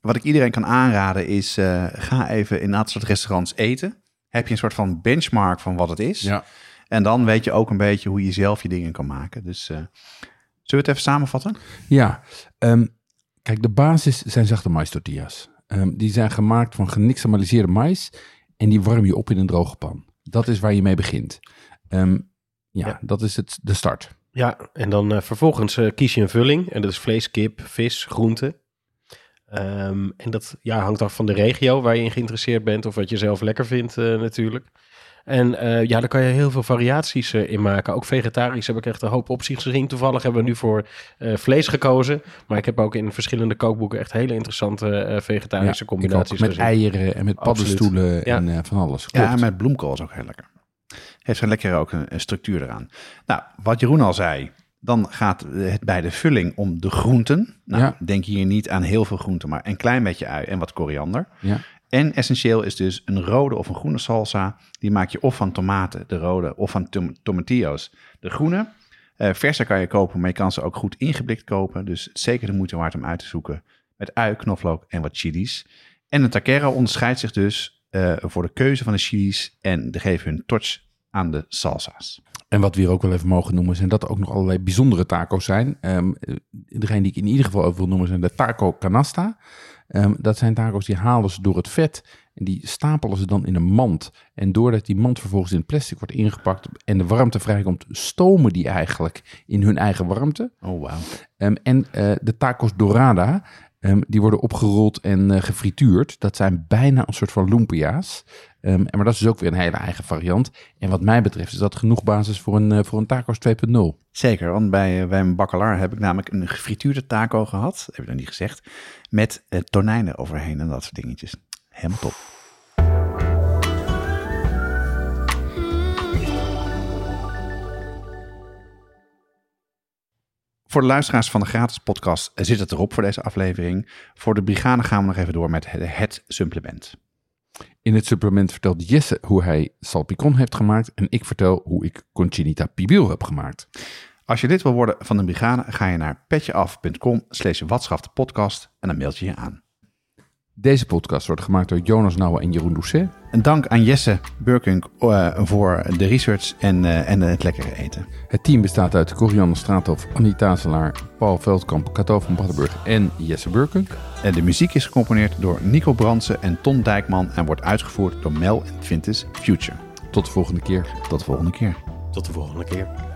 Wat ik iedereen kan aanraden is, uh, ga even in dat soort restaurants eten. Heb je een soort van benchmark van wat het is. Ja. En dan weet je ook een beetje hoe je zelf je dingen kan maken. Dus uh, zullen we het even samenvatten? Ja, um, kijk, de basis zijn zachte maïstortillas. Um, die zijn gemaakt van genixtamaliseerde maïs en die warm je op in een droge pan. Dat is waar je mee begint. Um, ja, ja, dat is het, de start. Ja, en dan uh, vervolgens uh, kies je een vulling. En dat is vlees, kip, vis, groenten. Um, en dat ja, hangt af van de regio waar je in geïnteresseerd bent of wat je zelf lekker vindt uh, natuurlijk. En uh, ja, daar kan je heel veel variaties uh, in maken. Ook vegetarisch heb ik echt een hoop opties gezien. Toevallig hebben we nu voor uh, vlees gekozen. Maar ik heb ook in verschillende kookboeken echt hele interessante uh, vegetarische ja, combinaties met gezien. Eieren en met paddenstoelen ja. en uh, van alles. Klopt. Ja, en met bloemkool is ook heel lekker. Heeft zijn lekker ook een, een structuur eraan. Nou, wat Jeroen al zei, dan gaat het bij de vulling om de groenten. Nou, ja. Denk hier niet aan heel veel groenten, maar een klein beetje ui en wat koriander. Ja. En essentieel is dus een rode of een groene salsa. Die maak je of van tomaten, de rode, of van tom- tomatillo's, de groene. Uh, verse kan je kopen, maar je kan ze ook goed ingeblikt kopen. Dus zeker de moeite waard om uit te zoeken. Met ui, knoflook en wat chilies. En een taquero onderscheidt zich dus uh, voor de keuze van de chilies. En de geven hun touch aan de salsa's. En wat we hier ook wel even mogen noemen zijn dat er ook nog allerlei bijzondere taco's zijn. Um, degene die ik in ieder geval over wil noemen zijn de taco canasta. Um, dat zijn taco's die halen ze door het vet en die stapelen ze dan in een mand. En doordat die mand vervolgens in plastic wordt ingepakt en de warmte vrijkomt, stomen die eigenlijk in hun eigen warmte. Oh, wow. Um, en uh, de tacos dorada, Um, die worden opgerold en uh, gefrituurd. Dat zijn bijna een soort van lumpia's. Um, maar dat is dus ook weer een hele eigen variant. En wat mij betreft is dat genoeg basis voor een, uh, voor een tacos twee punt nul. Zeker, want bij, bij een bacalar heb ik namelijk een gefrituurde taco gehad. Dat heb ik nog niet gezegd. Met uh, tonijnen overheen en dat soort dingetjes. Helemaal top. Voor de luisteraars van de gratis podcast zit het erop voor deze aflevering. Voor de brigade gaan we nog even door met het, het supplement. In het supplement vertelt Jesse hoe hij Salpicon heeft gemaakt. En ik vertel hoe ik Cochinita Pibil heb gemaakt. Als je lid wil worden van de brigade, ga je naar petjeaf.com slash watschaftepodcast en dan mailt je je aan. Deze podcast wordt gemaakt door Jonas Nouwen en Jeroen Doucet. Een dank aan Jesse Burkink uh, voor de research en, uh, en het lekkere eten. Het team bestaat uit Corianne Straathof, Annie Tazelaar, Paul Veldkamp, Cato van Baddenburg en Jesse Burkink. En de muziek is gecomponeerd door Nico Brandsen en Ton Dijkman en wordt uitgevoerd door Mel en Vintes Future. Tot de volgende keer. Tot de volgende keer. Tot de volgende keer.